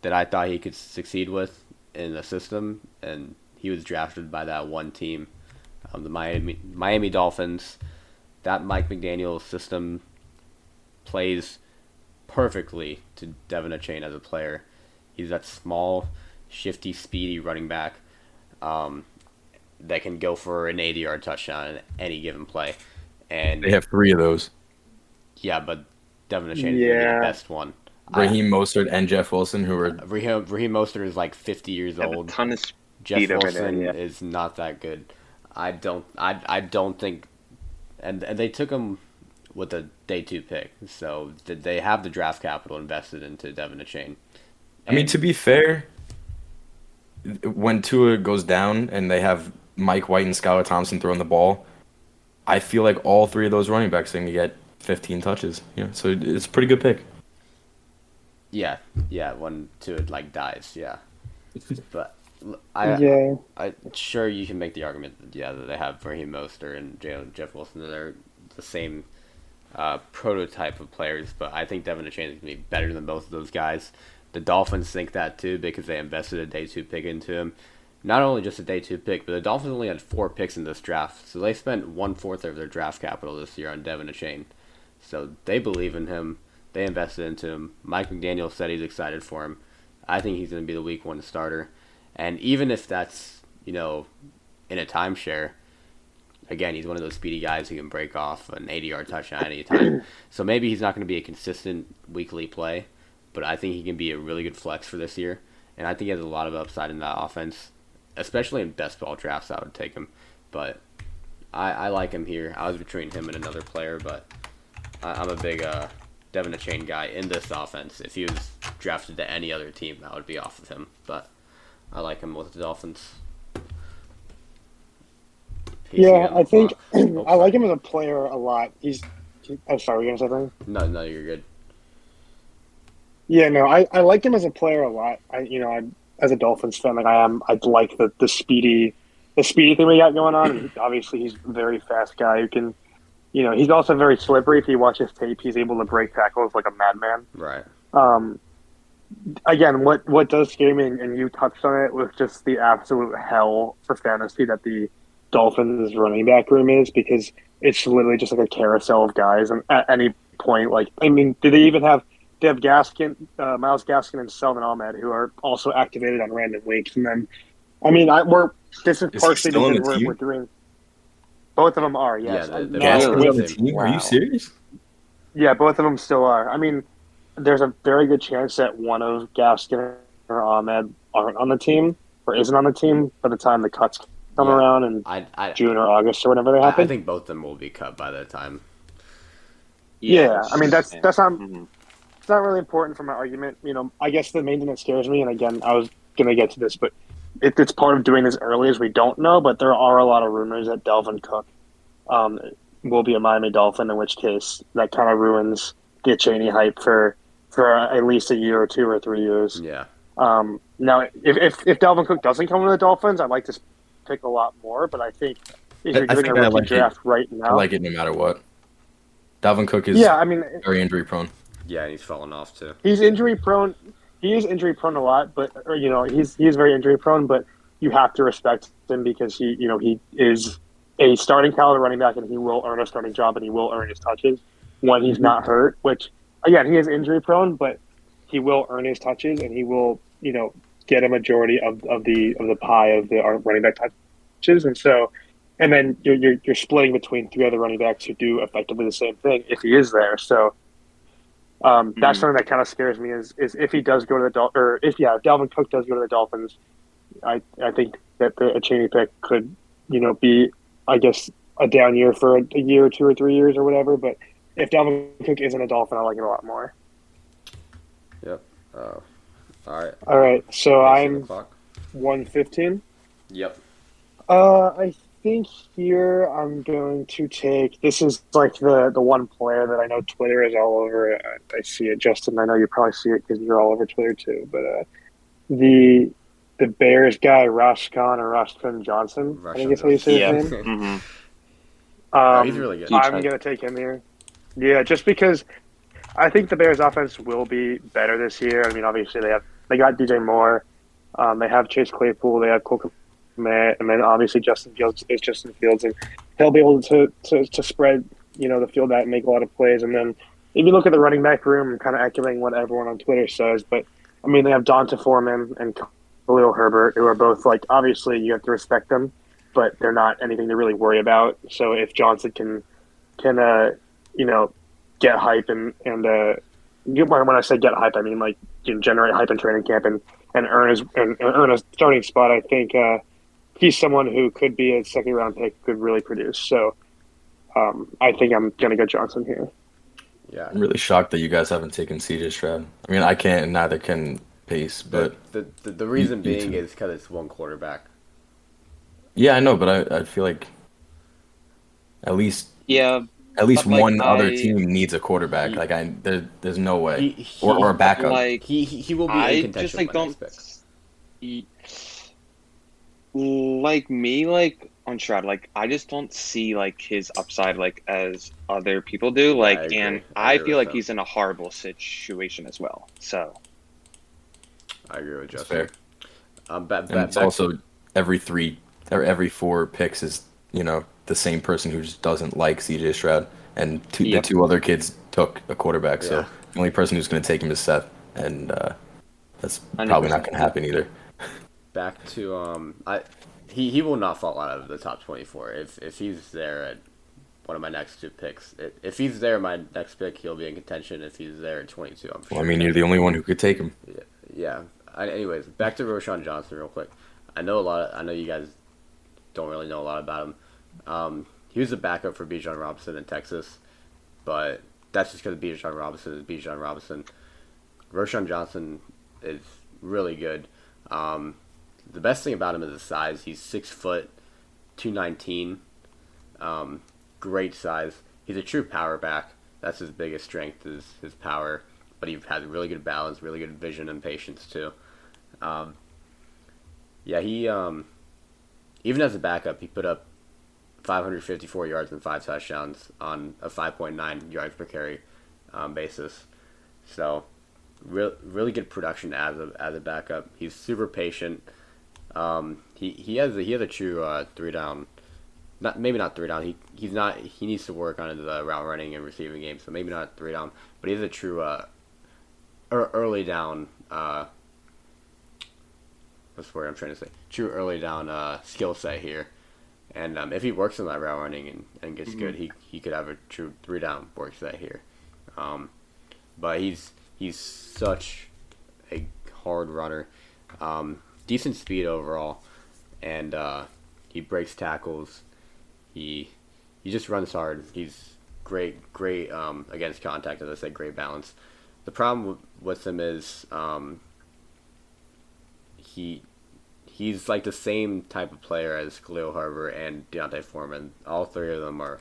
that I thought he could succeed with in the system, and he was drafted by that one team, the Miami Dolphins. That Mike McDaniel system plays perfectly to Devon Achane as a player. He's that small, shifty, speedy running back that can go for an 80-yard touchdown in any given play. And they have three of those. Yeah, but Devon Achane is going to be the best one. Raheem Mostert and Jeff Wilson, who are... Raheem Mostert is like 50 years old. A ton of speed. Jeff Wilson is not that good. I don't think... And they took him with a day 2 pick. So they have the draft capital invested into Devon Achane. I mean, to be fair, when Tua goes down and they have Mike White and Skylar Thompson throwing the ball, I feel like all three of those running backs are going to get 15 touches. Yeah, so it's a pretty good pick. Yeah, when Tua dies, yeah. But I'm sure you can make the argument that they have Raheem Mostert and Jeff Wilson, that they're the same prototype of players, but I think Devon Achane is going to be better than both of those guys. The Dolphins think that too because they invested a day 2 pick into him. Not only just a day 2 pick, but the Dolphins only had 4 picks in this draft. So they spent 1/4 of their draft capital this year on Devon Achane. So they believe in him. They invested into him. Mike McDaniel said he's excited for him. I think he's going to be the week 1 starter. And even if that's, in a timeshare, again, he's one of those speedy guys who can break off an 80-yard touchdown any time. So maybe he's not going to be a consistent weekly play. But I think he can be a really good flex for this year. And I think he has a lot of upside in that offense. Especially in best ball drafts, I would take him. But I like him here. I was between him and another player, but I'm a big Devon Achane guy in this offense. If he was drafted to any other team, I would be off of him. But I like him with the Dolphins. Pacey, yeah, I think I like him as a player a lot. I'm sorry, were you going to say something? No, you're good. Yeah, no, I like him as a player a lot. I'm as a Dolphins fan, I like the speedy thing we got going on. And obviously, he's a very fast guy who can, he's also very slippery. If you watch his tape, he's able to break tackles like a madman. Right. Again, what does scare me, and you touched on it, was just the absolute hell for fantasy that the Dolphins running back room is, because it's literally just like a carousel of guys, and at any point, do they even have? They have Gaskin, Myles Gaskin, and Selman Ahmed, who are also activated on random weeks. And then, this is partially because we're doing. Both of them are, yes. Yeah, they're wow. Are you serious? Yeah, both of them still are. There's a very good chance that one of Gaskin or Ahmed aren't on the team or isn't on the team by the time the cuts come around in June or August or whenever they happen. I think both of them will be cut by that time. Yeah, that's not. Mm-hmm. It's not really important for my argument. I guess the main thing that scares me, and again, I was going to get to this, but it's part of doing this early as we don't know, but there are a lot of rumors that Dalvin Cook will be a Miami Dolphin, in which case that kind of ruins the Achane hype for at least a year or 2 or 3 years. Yeah. Now, if Dalvin Cook doesn't come to the Dolphins, I'd like to pick a lot more, but I think if you're doing a rookie draft right now... I like it no matter what. Dalvin Cook is very injury prone. Yeah, and he's falling off too. He's injury prone. He is injury prone a lot, but he's very injury prone. But you have to respect him because he is a starting caliber running back, and he will earn a starting job, and he will earn his touches when he's not hurt. Which again, he is injury prone, but he will earn his touches, and he will get a majority of the pie of the running back touches. And so, and then you're splitting between 3 other running backs who do effectively the same thing if he is there. So. That's something that kind of scares me is if he does go to the Dolphins, or if Dalvin Cook does go to the Dolphins, I think that the Achane pick could, be, I guess, a down year for a year or 2 or 3 years or whatever. But if Dalvin Cook isn't a Dolphin, I like it a lot more. Yep. All right. So I'm 1:15. Yep. I think here I'm going to take, this is like the one player that I know Twitter is all over. I see it, Justin. I know you probably see it because you're all over Twitter too. But the Bears guy, Roschon Johnson. I think that's how you say his name. Mm-hmm. He's really good. I'm going to take him here. Yeah, just because I think the Bears offense will be better this year. I mean, obviously they got DJ Moore. They have Chase Claypool. They have Cole Komet. And then obviously Justin Fields. And they'll be able to spread, the field out and make a lot of plays. And then if you look at the running back room, I'm kind of echoing what everyone on Twitter says. But, I mean, they have Donta Foreman and Khalil Herbert, who are both, like, obviously you have to respect them, but they're not anything to really worry about. So if Johnson can get hype and when I say get hype, I mean like generate hype in training camp and earn a starting spot. I think he's someone who could be a second round pick, could really produce. So I think I'm gonna go Johnson here. Yeah, I'm really shocked that you guys haven't taken CJ Stroud. I mean, I can't, and neither can Pace. But the reason being is because it's one quarterback. Yeah, I know, but I feel like at least At least one other team needs a quarterback. There's no way, or a backup. Like, he will be. I just on Shroud. Like, I just don't see his upside as other people do. I feel he's in a horrible situation as well. So, I agree with Justin. It's also every four picks is the same person who just doesn't like CJ Stroud, and the two other kids took a quarterback. So the only person who's going to take him is Seth, and that's 100%. Probably not going to happen either. Back to he will not fall out of the top 24 if he's there at one of my next two picks. If he's there, my next pick, he'll be in contention. If he's there at 22, I'm sure. Well, I mean, you're the only one who could take him. Yeah. Anyways, back to Roschon Johnson real quick. I know you guys don't really know a lot about him. He was a backup for Bijan Robinson in Texas, but that's just because Bijan Robinson is Bijan Robinson. Roschon Johnson is really good. The best thing about him is his size. He's 6 foot, 219. Great size. He's a true power back. That's his biggest strength is his power, but he has really good balance, really good vision and patience too. He even as a backup, he put up 554 yards and 5 touchdowns on a 5.9 yards per carry basis. So, really good production as a backup. He's super patient. He has a true three down, maybe not three down. He needs to work on the route running and receiving game. So maybe not three down, but he has a true early down. What's the word I'm trying to say? True early down skill set here. And if he works on that route running and gets good, he could have a true three-down work set here. But he's such a hard runner. Decent speed overall. And he breaks tackles. He just runs hard. He's great against contact. As I said, great balance. The problem with him is He's like the same type of player as Khalil Herbert and Deontay Foreman. All three of them are,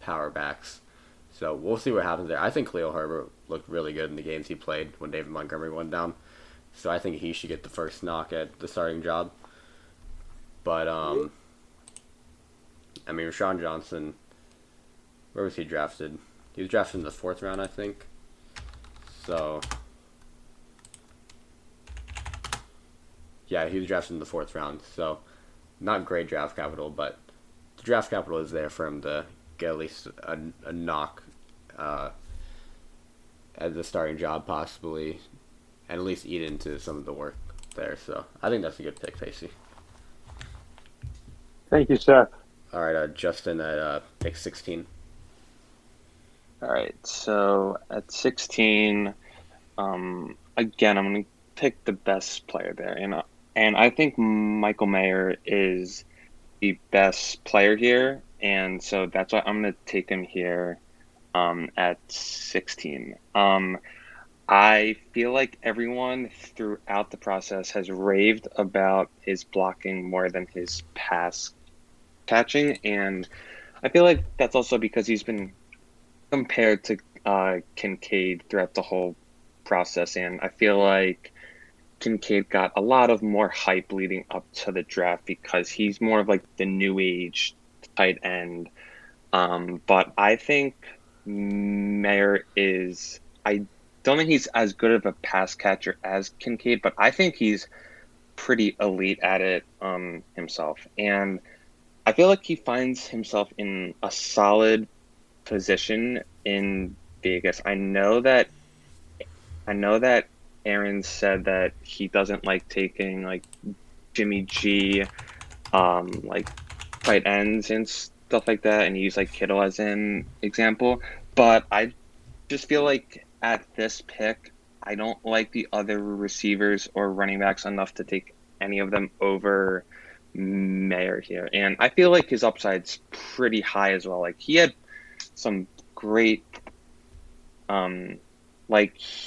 power backs. So we'll see what happens there. I think Khalil Herbert looked really good in the games he played when David Montgomery went down. So I think he should get the first knock at the starting job. But, Roschon Johnson, where was he drafted? He was drafted in the 4th round, I think. So... yeah, he was drafted in the 4th round, so not great draft capital, but the draft capital is there for him to get at least a knock at the starting job, possibly, and at least eat into some of the work there. So I think that's a good pick, Pacey. Thank you, sir. All right, Justin at pick 16. All right, so at 16, again, I'm going to pick the best player there, And I think Michael Mayer is the best player here, and so that's why I'm going to take him here at 16. I feel like everyone throughout the process has raved about his blocking more than his pass catching, and I feel like that's also because he's been compared to Kincaid throughout the whole process, and I feel like Kincaid got a lot of more hype leading up to the draft because he's more of like the new age tight end. But I think Mayer is, I don't think he's as good of a pass catcher as Kincaid, but I think he's pretty elite at it himself. And I feel like he finds himself in a solid position in Vegas. I know that Aaron said that he doesn't like taking like Jimmy G, like tight ends and stuff like that, and he used like Kittle as an example. But I just feel like at this pick, I don't like the other receivers or running backs enough to take any of them over Mayer here. And I feel like his upside's pretty high as well. Like he had some great,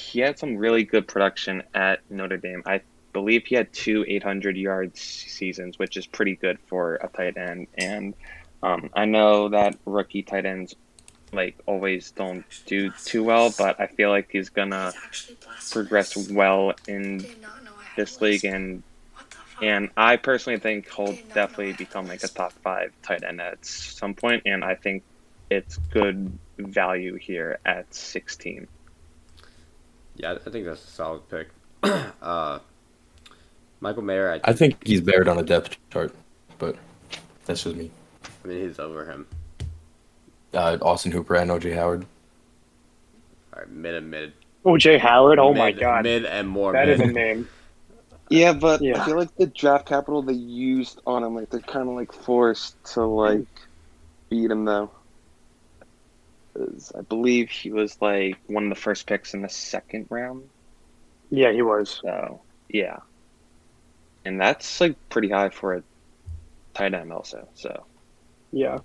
he had some really good production at Notre Dame. I believe he had 2 800-yard seasons, which is pretty good for a tight end. And I know that rookie tight ends always don't do too well, but I feel like he's gonna progress well in this league. And I personally think he'll definitely become like a top 5 tight end at some point, and I think it's good value here at 16. Yeah, I think that's a solid pick. Michael Mayer, I think he's buried on a depth chart, but that's just me. I mean, he's over him. Austin Hooper and O.J. Howard. All right, mid. O.J. Howard? Oh, my God. Mid and more that mid. That is a name. Yeah, but yeah. I feel like the draft capital they used on him, they're kind of, forced to, beat him, though. I believe he was, one of the first picks in the second round. Yeah, he was. So, yeah. And that's, pretty high for a tight end also, so. Yeah.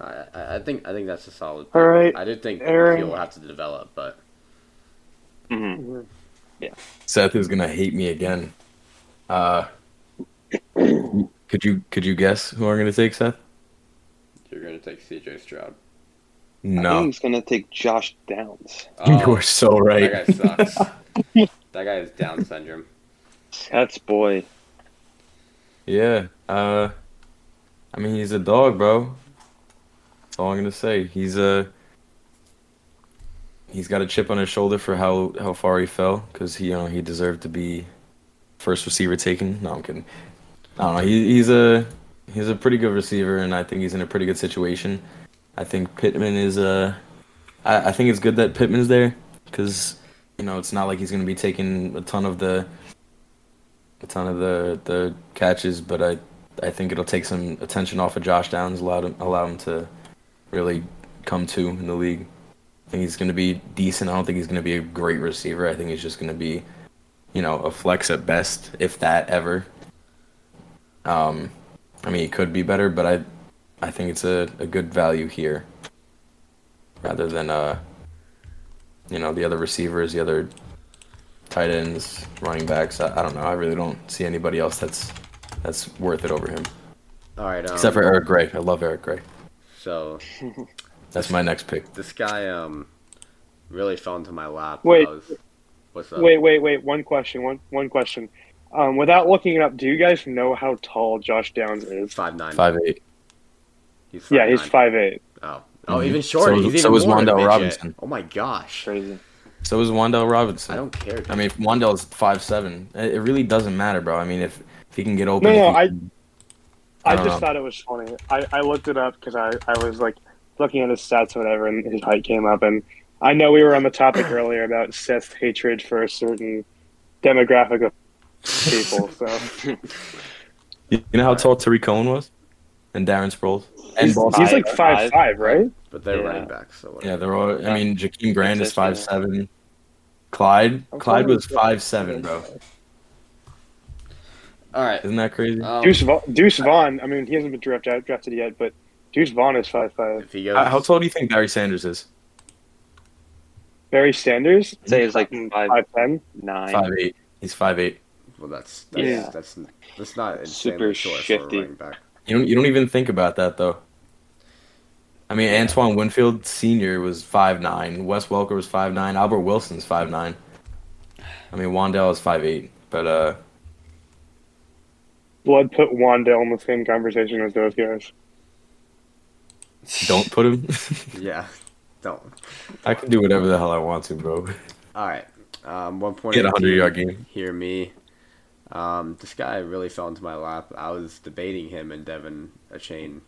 I think that's a solid pick. All right. I did think Aaron will have to develop, but mm-hmm. Yeah. Seth is gonna hate me again. Could you guess who I'm gonna take, Seth? You're gonna take CJ Stroud. No. I think he's gonna take Josh Downs. Oh, you are so right. That guy sucks. That guy has Down syndrome. That's boy. Yeah. He's a dog, bro. That's all I'm gonna say. He's got a chip on his shoulder for how far he fell, because he deserved to be first receiver taken. No, I'm kidding. I don't know. He's a pretty good receiver, and I think he's in a pretty good situation. I think Pittman is I think it's good that Pittman's there, because it's not like he's gonna be taking a ton of the catches, but I think it'll take some attention off of Josh Downs, allow him to really come to in the league. I think he's going to be decent. I don't think he's going to be a great receiver. I think he's just going to be, a flex at best, if that ever. He could be better, but I think it's a good value here, rather than the other receivers, the other tight ends, running backs. I don't know. I really don't see anybody else that's worth it over him. All right. Except for Eric Gray. I love Eric Gray. So that's my next pick. This guy really fell into my lap. Wait. One question. Without looking it up, do you guys know how tall Josh Downs is? 5'9". 5'8". He's 5'8". Oh, mm-hmm. Even shorter. So is Wan'Dale Robinson. Oh my gosh, crazy. So is Wan'Dale Robinson. I don't care. Dude. Wan'Dale's 5'7". It really doesn't matter, bro. If he can get open. I just thought it was funny. I looked it up because I was looking at his stats or whatever, and his height came up. And I know we were on the topic earlier about Seth's hatred for a certain demographic of people. So you know how tall Tariq Cohen was, and Darren Sproles, and he's 5'5", right? But they're running backs. So whatever. Yeah, they're all. Jakeem Grant is 5'7". Clyde was 5'7", bro. All right, isn't that crazy? Deuce Vaughn. He hasn't been drafted yet, but Deuce Vaughn is 5'5". How tall do you think Barry Sanders is? Barry Sanders. Zay is like 5'10", 9'8". He's 5'8". Well, that's not insanely short for a running back. You don't even think about that though. I mean, Antoine Winfield Sr. was 5'9". Wes Welker was 5'9". Albert Wilson's 5'9". I mean, Wandell is 5'8". But Blood put Wandell in the same conversation as those guys. Don't put him. Yeah, don't. I can do whatever the hell I want to, bro. All right. 1 point. Get a 100-yard game. Hear me. This guy really fell into my lap. I was debating him and Devon Achane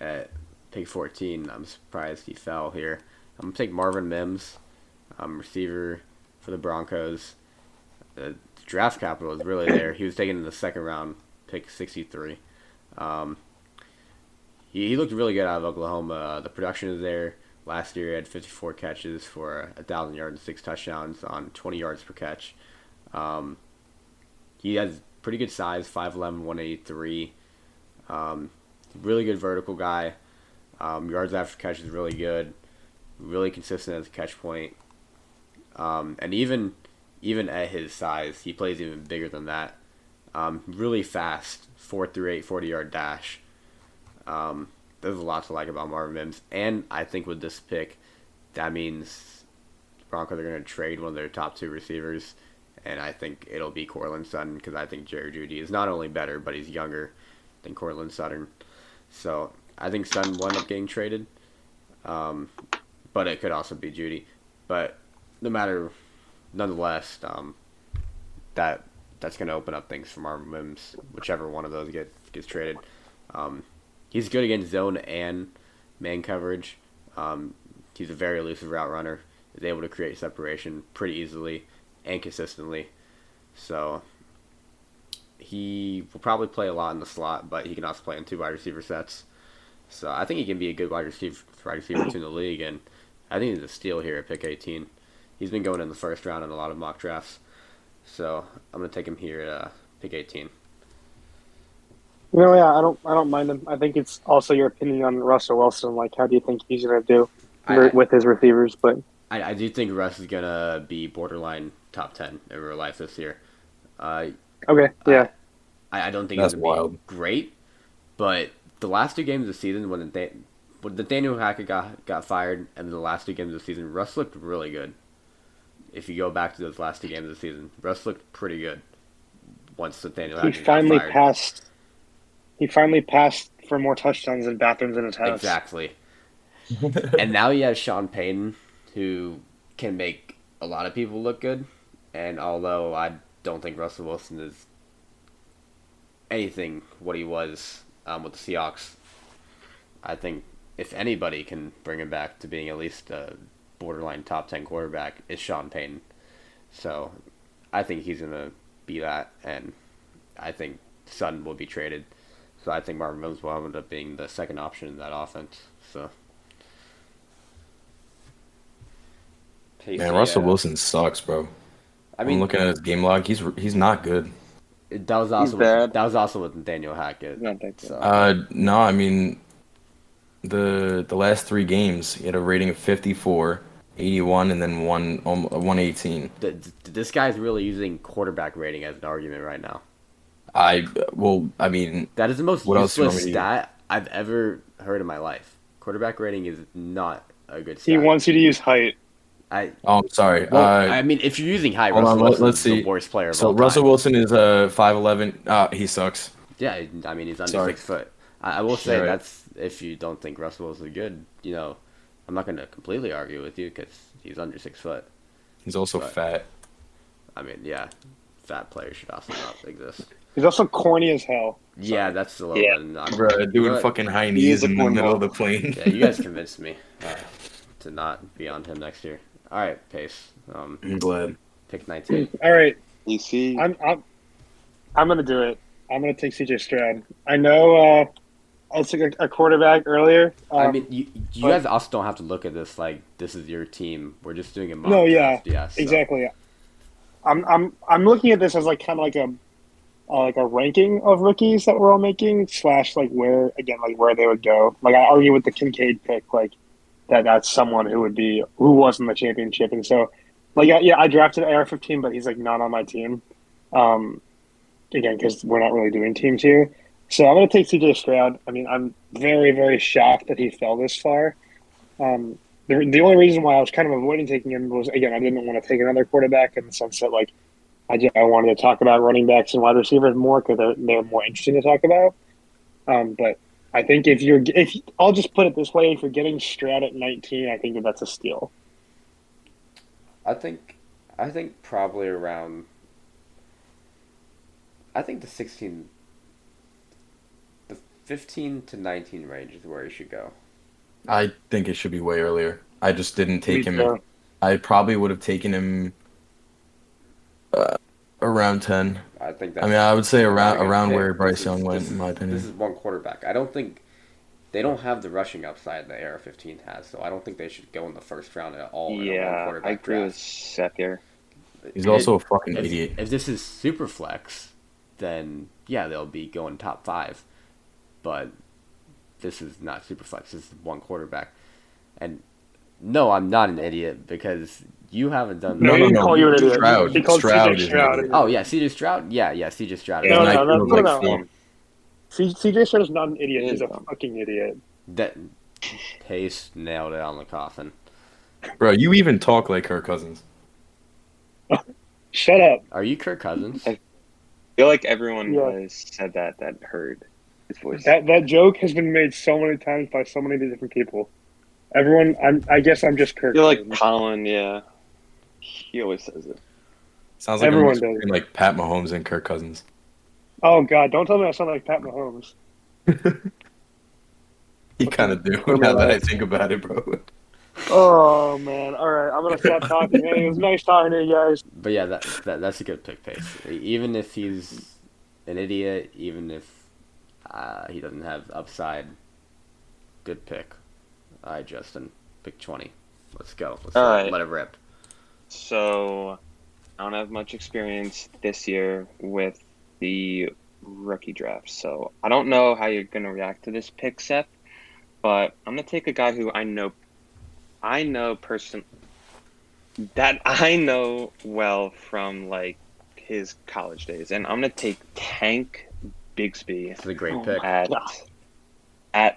at pick 14. I'm surprised he fell here. I'm going to take Marvin Mims, receiver for the Broncos. The draft capital is really there. He was taken in the second round, pick 63. He looked really good out of Oklahoma. The production is there. Last year, he had 54 catches for 1,000 yards and 6 touchdowns on 20 yards per catch. He has pretty good size, 5'11", 183. Really good vertical guy. Yards after catch is really good. Really consistent at the catch point. And even at his size, he plays even bigger than that. Really fast, 4-8, 40-yard dash. There's a lot to like about Marvin Mims, and I think with this pick, that means the Broncos are going to trade one of their top two receivers, and I think it'll be Courtland Sutton, because I think Jerry Jeudy is not only better, but he's younger than Courtland Sutton. So I think Sutton will end up getting traded, but it could also be Jeudy. But nonetheless, that's going to open up things for Marvin Mims, whichever one of those gets traded. He's good against zone and man coverage. He's a very elusive route runner. He's able to create separation pretty easily and consistently. So he will probably play a lot in the slot, but he can also play in two wide receiver sets. So I think he can be a good wide receiver in the league, and I think he's a steal here at pick 18. He's been going in the first round in a lot of mock drafts. So I'm going to take him here at pick 18. No, yeah, I don't mind him. I think it's also your opinion on Russell Wilson. Like, how do you think he's going to do with his receivers? But I do think Russ is going to be borderline top 10 in real life this year. Okay, yeah. I don't think he's going to be great, but the last two games of the season, when Nathaniel Hackett got fired, and the last two games of the season, Russ looked really good. If you go back to those last two games of the season, Russ looked pretty good once Nathaniel Hackett got fired. He finally passed... He finally passed for more touchdowns than bathrooms in his house. Exactly. And now he has Sean Payton, who can make a lot of people look good. And although I don't think Russell Wilson is anything what he was with the Seahawks, I think if anybody can bring him back to being at least a borderline top 10 quarterback, it's Sean Payton. So I think he's going to be that, and I think Sutton will be traded. So I think Marvin Mims will end up being the second option in that offense. So, Pacey, man, Russell Wilson sucks, bro. I mean, I'm looking at his game log. He's not good. That was also with Nathaniel Hackett. So. No, I mean, the last three games he had a rating of 54, 81, and then 118. This guy's really using quarterback rating as an argument right now. That is the most useless stat I've ever heard in my life. Quarterback rating is not a good stat. He wants you to use height. I'm sorry. Well, if you're using height, Russell Wilson is the worst player of all time. So Russell Wilson is 5'11". He sucks. Yeah, I mean, he's under 6 foot. I will say that's if you don't think Russell Wilson is good, you know, I'm not going to completely argue with you because he's under 6 foot. He's also fat. I mean, yeah, fat players should also not exist. He's also corny as hell. Yeah, that's the little one. Bro, doing fucking high knees in the middle of the plane. Yeah, you guys convinced me to not be on him next year. All right, Pace. I'm glad. Pick 19. All right. You see? I'm going to do it. I'm going to take C.J. Stroud. I know I took a quarterback earlier. You guys also don't have to look at this like this is your team. We're just doing a mock draft. Yeah, so. Exactly. I'm looking at this as like kind of like a ranking of rookies that we're all making / where they would go. Like I argue with the Kincaid pick. Like that's someone who was in the championship. And so, I drafted AR-15, but he's not on my team. Again, because we're not really doing teams here. So I'm going to take CJ Stroud. I mean, I'm very, very shocked that he fell this far. The only reason why I was kind of avoiding taking him was, again, I didn't want to take another quarterback in the sense that, I wanted to talk about running backs and wide receivers more because they're more interesting to talk about. But I think if I'll just put it this way, if you're getting Stroud at 19, I think that's a steal. I think probably around. I think the 16, the 15 to 19 range is where he should go. I think it should be way earlier. I just didn't take him. Sure. I probably would have taken him around 10. I think. I would say around where Bryce Young went, in my opinion. This is one quarterback. I don't think they don't have the rushing upside that AR-15 has, so I don't think they should go in the first round at all. Yeah, I agree with Seth here. He's also a fucking idiot. If this is super flex, then yeah, they'll be going top 5. But this is not super flex. This is one quarterback. And no, I'm not an idiot because you haven't done. No. You an idiot. Stroud. Oh yeah, CJ Stroud. Yeah, CJ Stroud. Yeah, no. CJ Stroud is not an idiot. He's a fucking idiot. That Pace nailed it on the coffin. Bro, you even talk like Kirk Cousins. Shut up. Are you Kirk Cousins? I feel like everyone has said that heard his voice. That joke has been made so many times by so many different people. Everyone, I guess I'm just Kirk. You're like Colin, yeah. He always says it. Sounds like everyone does. Like Pat Mahomes and Kirk Cousins. Oh God! Don't tell me I sound like Pat Mahomes. You kind of do. Now that I think about it, bro. Oh man! All right, I'm gonna stop talking. Hey, it was nice talking to you guys. But yeah, that's a good pick, Pace. Even if he's an idiot, even if he doesn't have upside, good pick. All right, Justin, pick 20. Let's go. Let it rip. So, I don't have much experience this year with the rookie draft, so I don't know how you're going to react to this pick, Seth, but I'm going to take a guy who I know well from his college days, and I'm going to take Tank Bigsby. That's a great pick. At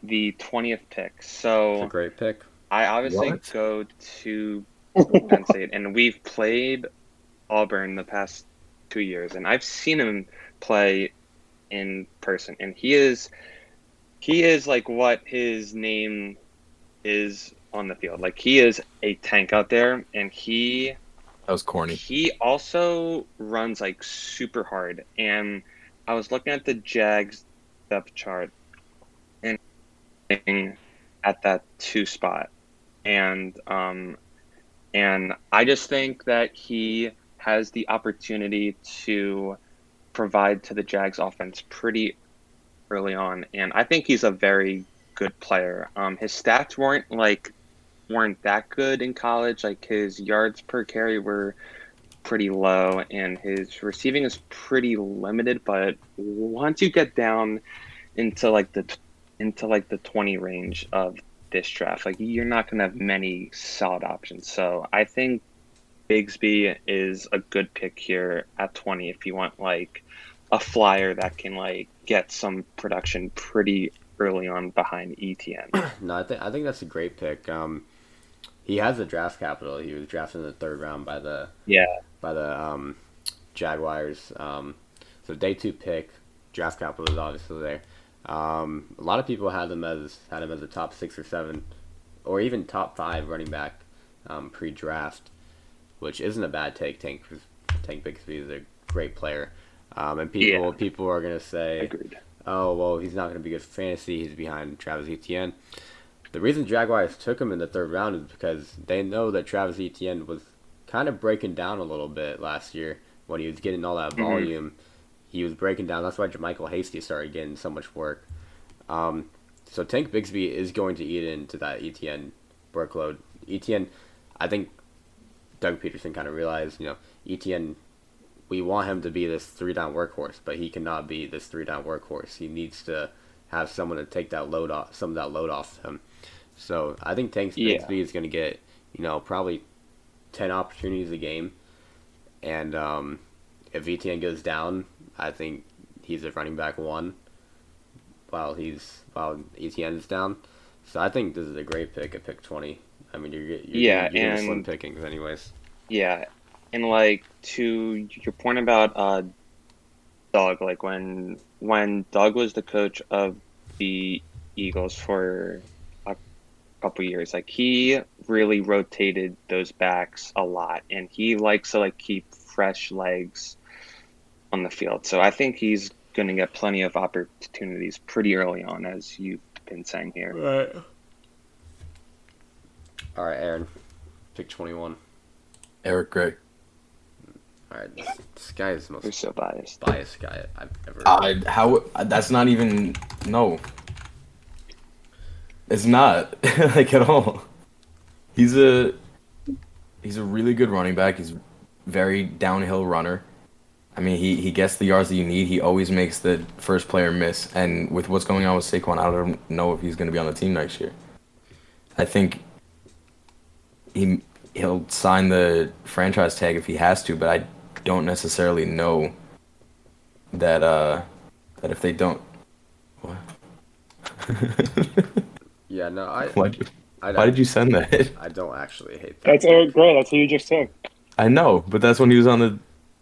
the 20th pick. So that's a great pick. I obviously go to Penn State, and we've played Auburn the past 2 years, and I've seen him play in person, and he is what his name is on the field. He is a tank out there, and that was corny. He also runs super hard, and I was looking at the Jags depth chart at that 2 spot, and I just think that he has the opportunity to provide to the Jags offense pretty early on, and I think he's a very good player. His stats weren't that good in college. His yards per carry were pretty low, and his receiving is pretty limited. But once you get down into the 20 range of this draft, you're not going to have many solid options. So I think Bigsby is a good pick here at 20 if you want a flyer that can get some production pretty early on behind ETN. No, I think that's a great pick. He has the draft capital. He was drafted in the 3rd round by the Jaguars. So day 2 pick, draft capital is obviously there. A lot of people had him as a top 6 or 7, or even top 5 running back pre-draft, which isn't a bad take. Tank Bigsby is a great player, and people are gonna say, agreed. Oh well, he's not gonna be good for fantasy. He's behind Travis Etienne. The reason Jaguars took him in the 3rd round is because they know that Travis Etienne was kind of breaking down a little bit last year when he was getting all that volume. Mm-hmm. He was breaking down. That's why Jermichael Hasty started getting so much work. So Tank Bigsby is going to eat into that ETN workload. ETN, I think Doug Peterson kind of realized, ETN, we want him to be this 3-down workhorse, but he cannot be this 3-down workhorse. He needs to have someone to take that load off, some of that load off him. So I think Tank Bigsby is going to get, probably 10 opportunities a game. And if Etienne goes down, I think he's a running back one while Etienne is down. So I think this is a great pick at pick 20. I mean, you're slim pickings anyways. Yeah, and to your point about Doug, when Doug was the coach of the Eagles for a couple years, he really rotated those backs a lot, and he likes to keep fresh legs on the field. So I think he's going to get plenty of opportunities pretty early on, as you've been saying here. Right. All right, Aaron, pick 21. Eric Gray. All right, this guy is the most biased guy I've ever. That's not even no. It's not at all. He's a really good running back. He's a very downhill runner. I mean, he gets the yards that you need. He always makes the first player miss. And with what's going on with Saquon, I don't know if he's going to be on the team next year. I think he'll sign the franchise tag if he has to, but I don't necessarily know that that if they don't. What? Yeah, no, why did you send that? I don't actually hate that. That's Eric Gray. That's who you just took. I know, but that's when he was on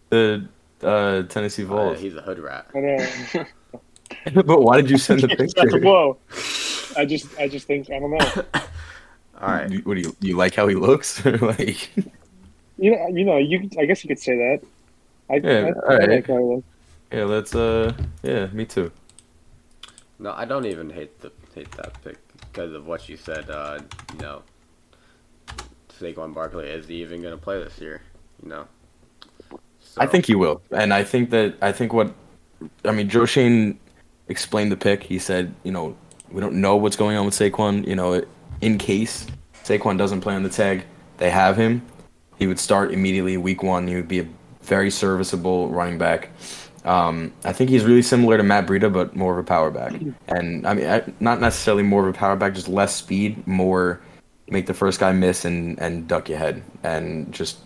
the Tennessee Vols. Yeah, he's a hood rat. But why did you send the picture? That's a blow. I just think I don't know. All right. What do you like how he looks? I guess you could say that. I like how he looks. Yeah, me too. No, I don't even hate that pick because of what you said. Saquon Barkley, is he even going to play this year? So. I think he will, and I think Joe Shane explained the pick. He said, we don't know what's going on with Saquon. In case Saquon doesn't play on the tag, they have him. He would start immediately week one. He would be a very serviceable running back. I think he's really similar to Matt Breida, but more of a power back. And not necessarily more of a power back, just less speed, more make the first guy miss and duck your head and just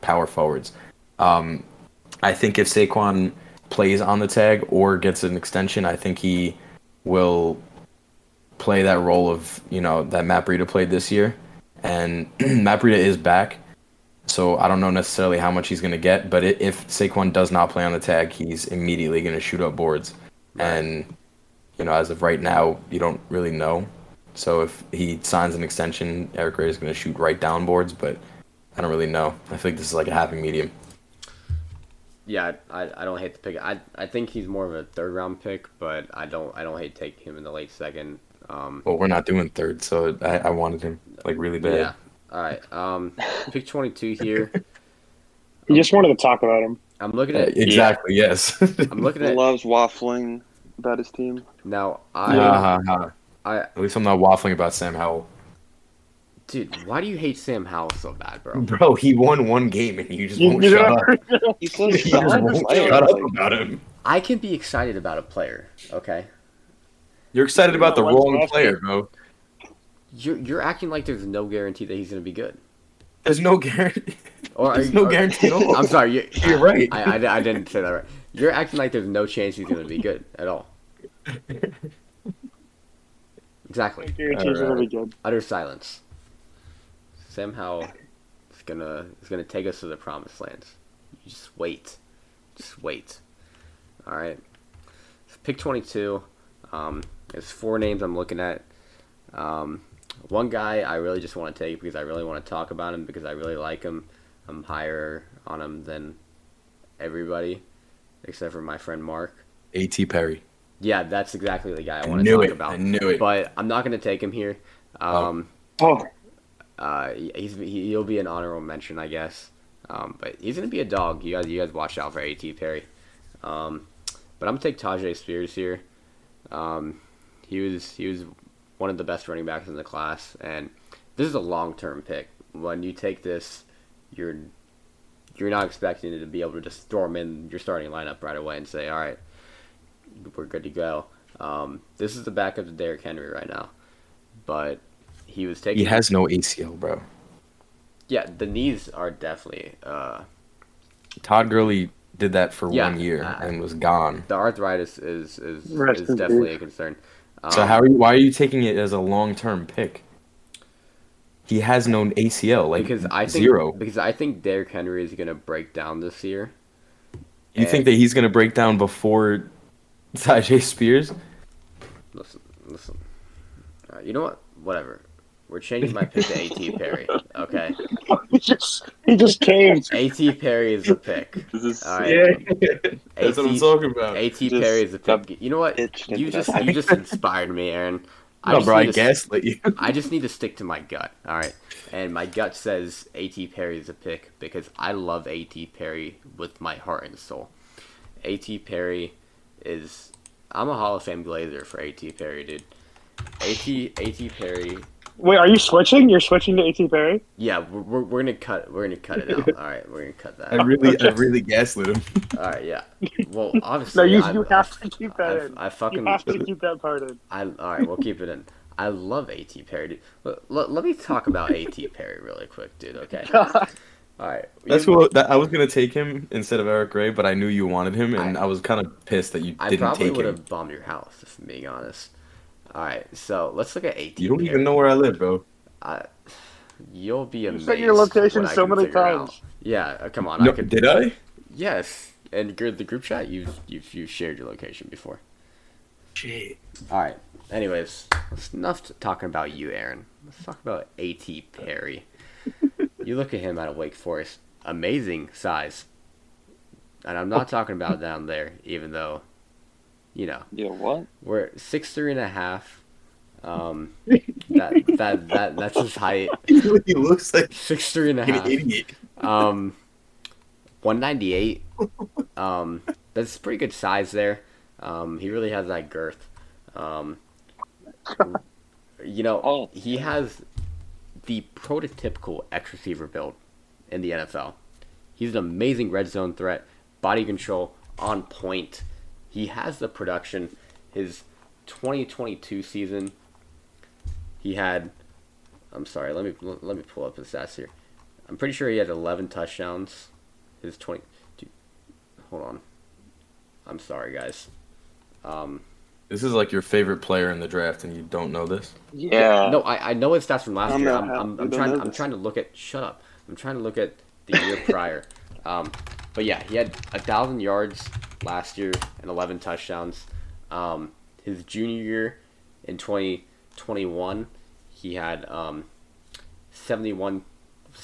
power forwards. I think if Saquon plays on the tag or gets an extension, I think he will play that role of, that Matt Breida played this year. And Matt Breida is back, so I don't know necessarily how much he's going to get, but if Saquon does not play on the tag, he's immediately going to shoot up boards. And, as of right now, you don't really know. So if he signs an extension, Eric Gray is going to shoot right down boards, but I don't really know. I think this is a happy medium. Yeah, I don't hate the pick. I think he's more of a third round pick, but I don't hate taking him in the late second. Well, we're not doing third, so I wanted him really bad. Yeah. All right. Pick 22 here. He just wanted to talk about him. I'm looking at exactly. Yeah. Yes. I'm looking at. He loves waffling about his team. Now at least I'm not waffling about Sam Howell. Dude, why do you hate Sam Howell so bad, bro? Bro, he won one game and you just won't shut up. He just won't shut up about him. I can be excited about a player, okay? You're excited about the wrong player, bro. You're acting like there's no guarantee that he's going to be good. There's no guarantee. Guarantee at all. I'm sorry. You're right. I didn't say that right. You're acting like there's no chance he's going to be good at all. Exactly. Utter silence. Sam Howell is gonna take us to the promised land. You just wait. Just wait. All right. So pick 22. There's four names I'm looking at. One guy I really just want to take because I really want to talk about him because I really like him. I'm higher on him than everybody except for my friend Mark. A.T. Perry. Yeah, that's exactly the guy I want to talk about. I knew it. But I'm not going to take him here. He'll be an honorable mention, I guess. But he's going to be a dog. You guys watch out for A.T. Perry. But I'm going to take Tajay Spears here. He was one of the best running backs in the class, and this is a long-term pick. When you take this, you're not expecting to be able to just throw him in your starting lineup right away and say, all right, we're good to go. This is the backup to Derrick Henry right now, but he was taking. He has no ACL, bro. Yeah, the knees are definitely. Todd Gurley did that for 1 year and was gone. The arthritis is definitely a concern. So why are you taking it as a long-term pick? He has no ACL, like zero. Because I think Derrick Henry is going to break down this year. You think that he's going to break down before Tyjae Spears? Listen. You know what? Whatever. We're changing my pick to A.T. Perry, okay? He just came. A.T. Perry is the pick. This is sick. That's what I'm talking about. A.T. Perry is the pick. You know what? You just inspired me, Aaron. No, bro, I gaslit you. I just need to stick to my gut, all right? And my gut says A.T. Perry is the pick because I love A.T. Perry with my heart and soul. A.T. Perry is... I'm a Hall of Fame Glazer for A.T. Perry, dude. A.T. Perry... Wait, are you switching? You're switching to A.T. Perry? Yeah, we're gonna cut. We're gonna cut it out. All right, we're gonna cut that. I really gaslit him. All right, yeah. Well, obviously, no, you have to keep that in. You have to keep that part in. All right, we'll keep it in. I love A.T. Perry, dude. Let me talk about A.T. Perry really quick, dude. Okay. All right. That's what I was gonna take him instead of Eric Gray, but I knew you wanted him, and I was kind of pissed that you didn't take him. I probably would have bombed your house, if I'm being honest. All right, so let's look at A.T. You don't even know where I live, bro. You'll be amazed. You said your location so many times. Out. Yeah, come on. No, did I? Yes, and the group chat, you've shared your location before. Shit. All right. Anyways, enough talking about you, Aaron. Let's talk about A.T. Perry. You look at him out of Wake Forest, amazing size, and I'm not talking about down there, even though. You know. Yeah, what? We're 6'3" and a half. That's his height. He looks like 6'3" and a half. An idiot. 198. That's pretty good size there. He really has that girth. You know, he has the prototypical X receiver build in the NFL. He's an amazing red zone threat, body control, on point. He has the production. His 2022 season, he had. I'm sorry. Let me pull up his stats here. I'm pretty sure he had 11 touchdowns. His 20. Dude, hold on. I'm sorry, guys. This is like your favorite player in the draft, and you don't know this. Yeah. No, I know his stats from last year. I'm trying to look at. Shut up. I'm trying to look at the year prior. But yeah, he had 1,000 yards last year and 11 touchdowns. His junior year in 2021, he had 71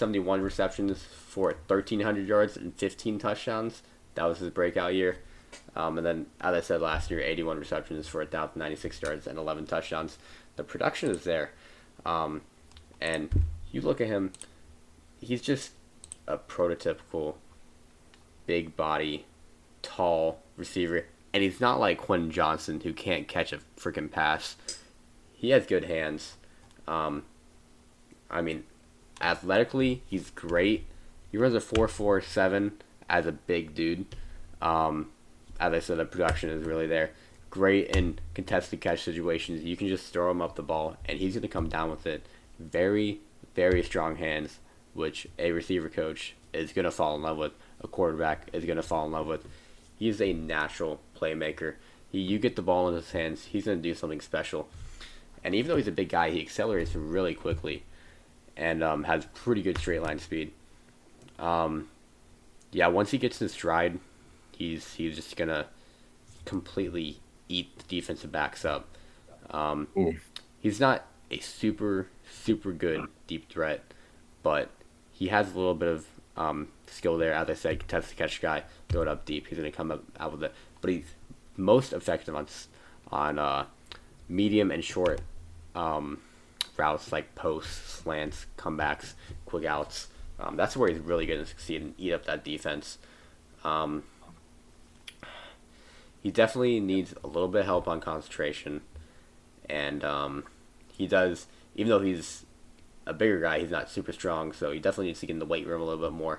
receptions for 1,300 yards and 15 touchdowns. That was his breakout year. And then, as I said last year, 81 receptions for 1,096 yards and 11 touchdowns. The production is there. And you look at him, he's just a prototypical big body, tall receiver, and he's not like Quentin Johnson who can't catch a freaking pass. He has good hands. I mean, athletically, he's great. He runs a 4.47 as a big dude. As I said, the production is really there. Great in contested catch situations. You can just throw him up the ball, and he's going to come down with it. Very, very strong hands, which a receiver coach is going to fall in love with. A quarterback is going to fall in love with. He's a natural playmaker. You get the ball in his hands, he's going to do something special. And even though he's a big guy, he accelerates really quickly and has pretty good straight line speed. Yeah, once he gets in stride, he's just going to completely eat the defensive backs up. He's not a super, super good deep threat, but he has a little bit of skill there. As I said, contested catch guy, throw it up deep. He's going to come up out with it. But he's most effective on medium and short routes like posts, slants, comebacks, quick outs. That's where he's really going to succeed and eat up that defense. He definitely needs a little bit of help on concentration. And he does, even though he's a bigger guy, he's not super strong, so he definitely needs to get in the weight room a little bit more.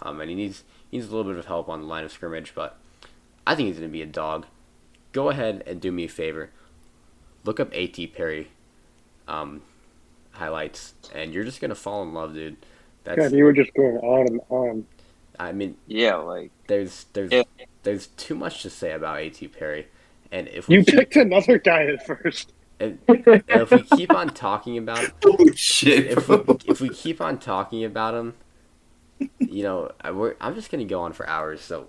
And he needs a little bit of help on the line of scrimmage, but I think he's going to be a dog. Go ahead and do me a favor. Look up A.T. Perry. highlights, and you're just going to fall in love, dude. That's, God, you were just going on and on. I mean, yeah, like there's too much to say about A.T. Perry, and if we picked another guy at first, and if we keep on talking about, if we keep on talking about him, you know, I'm just gonna go on for hours. So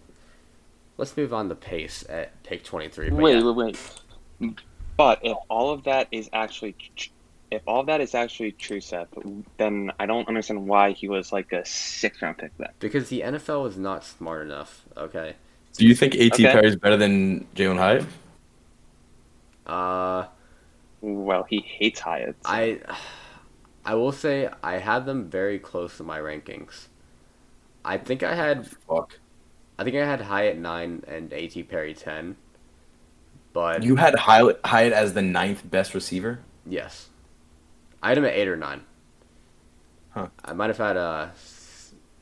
let's move on to Pace at pick 23. Wait. But if all of that is actually true, Seth, then I don't understand why he was like a 6th round pick then. Because the NFL is not smart enough, okay? Do you think A.T. Perry is better than Jalen Hyatt? Well, he hates Hyatt. So. I will say I had them very close in my rankings. I think I had Hyatt 9 and A.T. Perry 10. But you had Hyatt as the 9th best receiver? Yes. I had him at 8 or 9. Huh. I might have had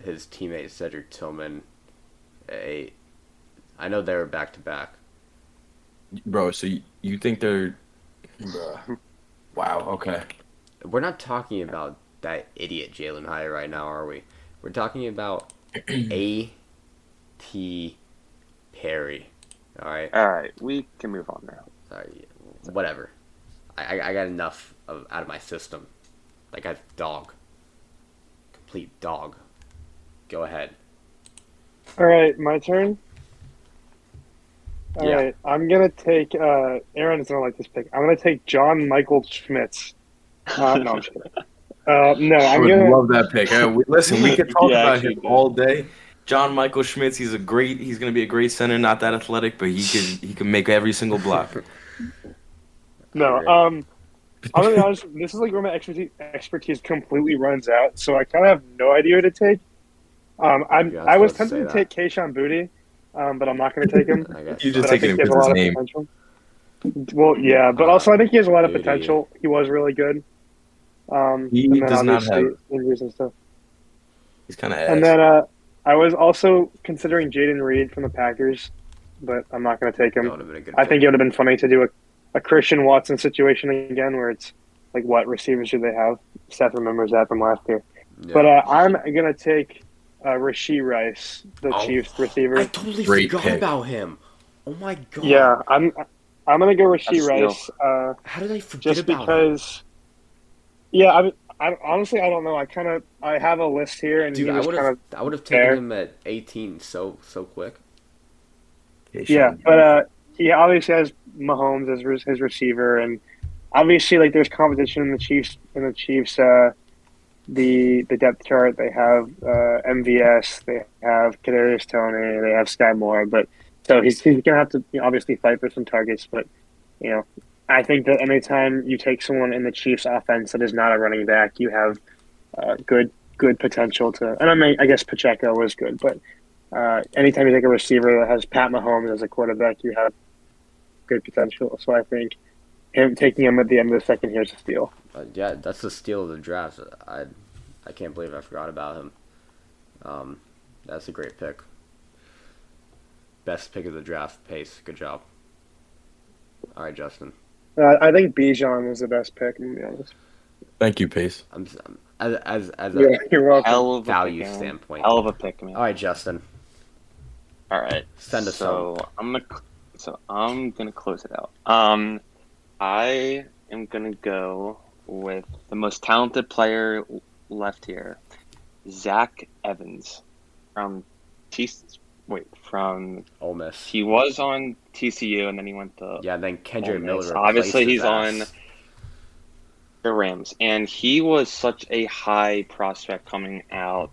his teammate Cedric Tillman at 8. I know they were back-to-back. Bro, so you think they're... Wow, okay. We're not talking about that idiot Jalen Hyatt right now, are we? We're talking about A.T. Perry. All right. We can move on now. Sorry, whatever. I got enough out of my system. Like a dog. Complete dog. Go ahead. All right, my turn. All right, I'm gonna take. Aaron is gonna like this pick. I'm gonna take John Michael Schmitz. No, I'm kidding. I would love that pick. Listen, we could talk about him all day. John Michael Schmitz, he's gonna be a great center, not that athletic, but he can make every single block. No, I'm gonna be honest, this is like where my expertise completely runs out, so I kinda have no idea what to take. I was tempted to take Kayshon Boutte, but I'm not gonna take him. You just taking him because his name. Well, yeah, but also I think he has a lot of potential. He was really good. He and then does not have injuries and stuff. He's kinda ass. And then I was also considering Jaden Reed from the Packers, but I'm not going to take him. I think it would have been funny to do a Christian Watson situation again where it's like, what receivers should they have? Seth remembers that from last year. Yeah. But I'm going to take Rashee Rice, the Chiefs receiver. I totally forgot about him. Oh, my God. Yeah, I'm going to go Rashee Rice. How did I forget just about him? Yeah, I honestly, I don't know. I have a list here, and dude, I would have taken him at 18 so quick. Yeah, but he obviously has Mahomes as his receiver, and obviously, like, there's competition in the Chiefs. The depth chart, they have MVS, they have Kadarius Toney, they have Sky Moore, but so he's gonna have to obviously fight for some targets, but you know. I think that anytime you take someone in the Chiefs' offense that is not a running back, you have good potential to. And I guess Pacheco was good, but anytime you take a receiver that has Pat Mahomes as a quarterback, you have good potential. So I think him taking him at the end of the second here is a steal. Yeah, that's the steal of the draft. I can't believe I forgot about him. That's a great pick. Best pick of the draft, Pace. Good job. All right, Justin. I think Bijan was the best pick, to be honest. Thank you, Pace. As a value standpoint. Hell of a pick, man. All right, Justin. All right. Send us home. I'm gonna close it out. I am gonna go with the most talented player left here, Zach Evans from Ole Miss. He was on TCU, and then he went to then Kendrick Miller. Obviously, he's on the Rams, and he was such a high prospect coming out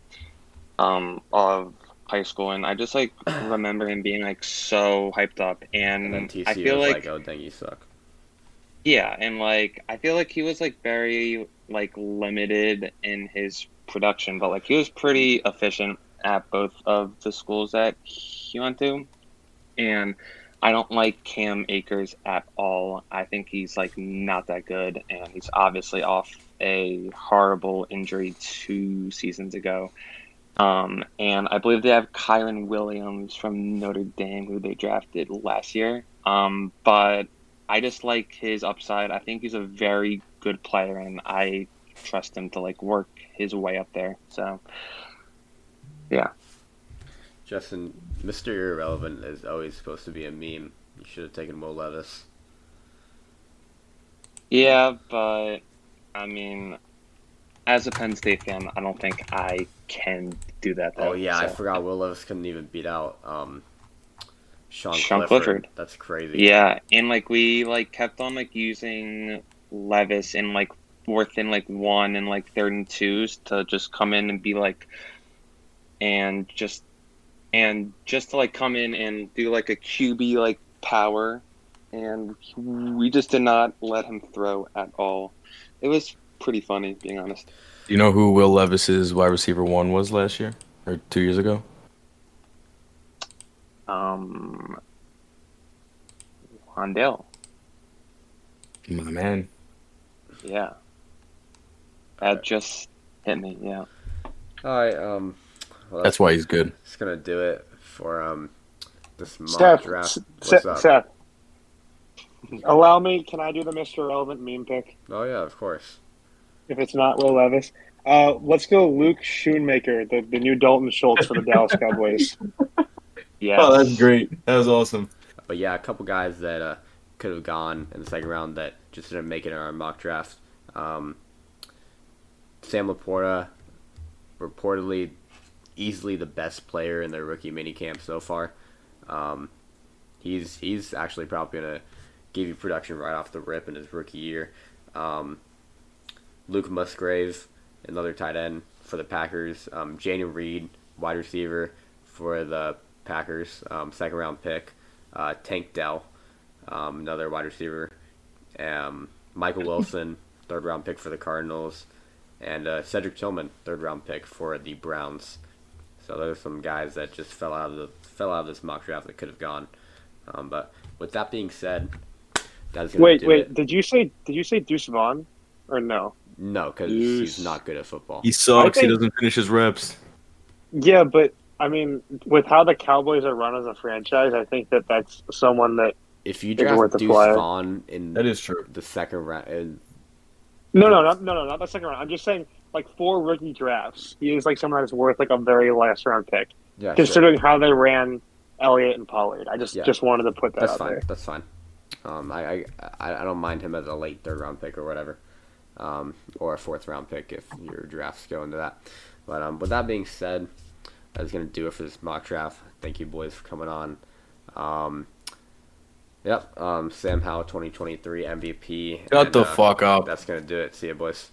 of high school, and I just like remember him being like so hyped up, and TCU I feel was like, oh dang, you suck. Yeah, and like I feel like he was like very like limited in his production, but like he was pretty efficient at both of the schools that he went to, and I don't like Cam Akers at all. I think he's like not that good, and he's obviously off a horrible injury 2 seasons ago. And I believe they have Kyron Williams from Notre Dame, who they drafted last year. But I just like his upside. I think he's a very good player, and I trust him to like work his way up there. So, yeah. Justin, Mr. Irrelevant is always supposed to be a meme. You should have taken Mo Levis. Yeah, but I mean, as a Penn State fan, I don't think I can do that. Though, oh yeah, so. I forgot Will Levis couldn't even beat out Sean Clifford. That's crazy. Yeah, and like we like kept on like using Levis in like 4th and 1 and like 3rd and 2s to just come in and be like, and just to like come in and do like a QB like power. And we just did not let him throw at all. It was pretty funny, being honest. You know who Will Levis's wide receiver 1 was last year? Or 2 years ago? Wandale. My man. Yeah. That just hit me, yeah. Alright, well, that's why he's good. It's gonna do it for this mock draft. What's up? Seth. Allow me, can I do the Mr. Irrelevant meme pick? Oh, yeah, of course. If it's not Will Levis. Let's go Luke Schoonmaker, the new Dalton Schultz for the Dallas Cowboys. Yeah. Oh, that's great. That was awesome. But, yeah, a couple guys that could have gone in the second round that just didn't make it in our mock draft. Sam Laporta, reportedly easily the best player in their rookie minicamp so far. He's actually probably going to give you production right off the rip in his rookie year. Luke Musgrave, another tight end for the Packers. Jayden Reed, wide receiver for the Packers, second round pick. Tank Dell, another wide receiver. Michael Wilson, third round pick for the Cardinals. And Cedric Tillman, third round pick for the Browns. So those are some guys that just fell out of this mock draft that could have gone. But with that being said, Wait, did you say Deuce Vaughn or no? No, because he's not good at football. He sucks. He doesn't finish his reps. Yeah, but I mean, with how the Cowboys are run as a franchise, I think that that's someone that if you draft Deuce Vaughn in that is true. The second round. No, not the second round. I'm just saying, like 4 rookie drafts, he is like someone that's worth like a very last round pick, yeah, considering how they ran Elliott and Pollard. I just wanted to put that out there. That's fine. I don't mind him as a late 3rd round pick or whatever, or a 4th round pick if your drafts go into that. But with that being said, that's gonna do it for this mock draft. Thank you boys for coming on. Sam Howell, 2023 MVP. Shut the fuck up. That's gonna do it. See you boys.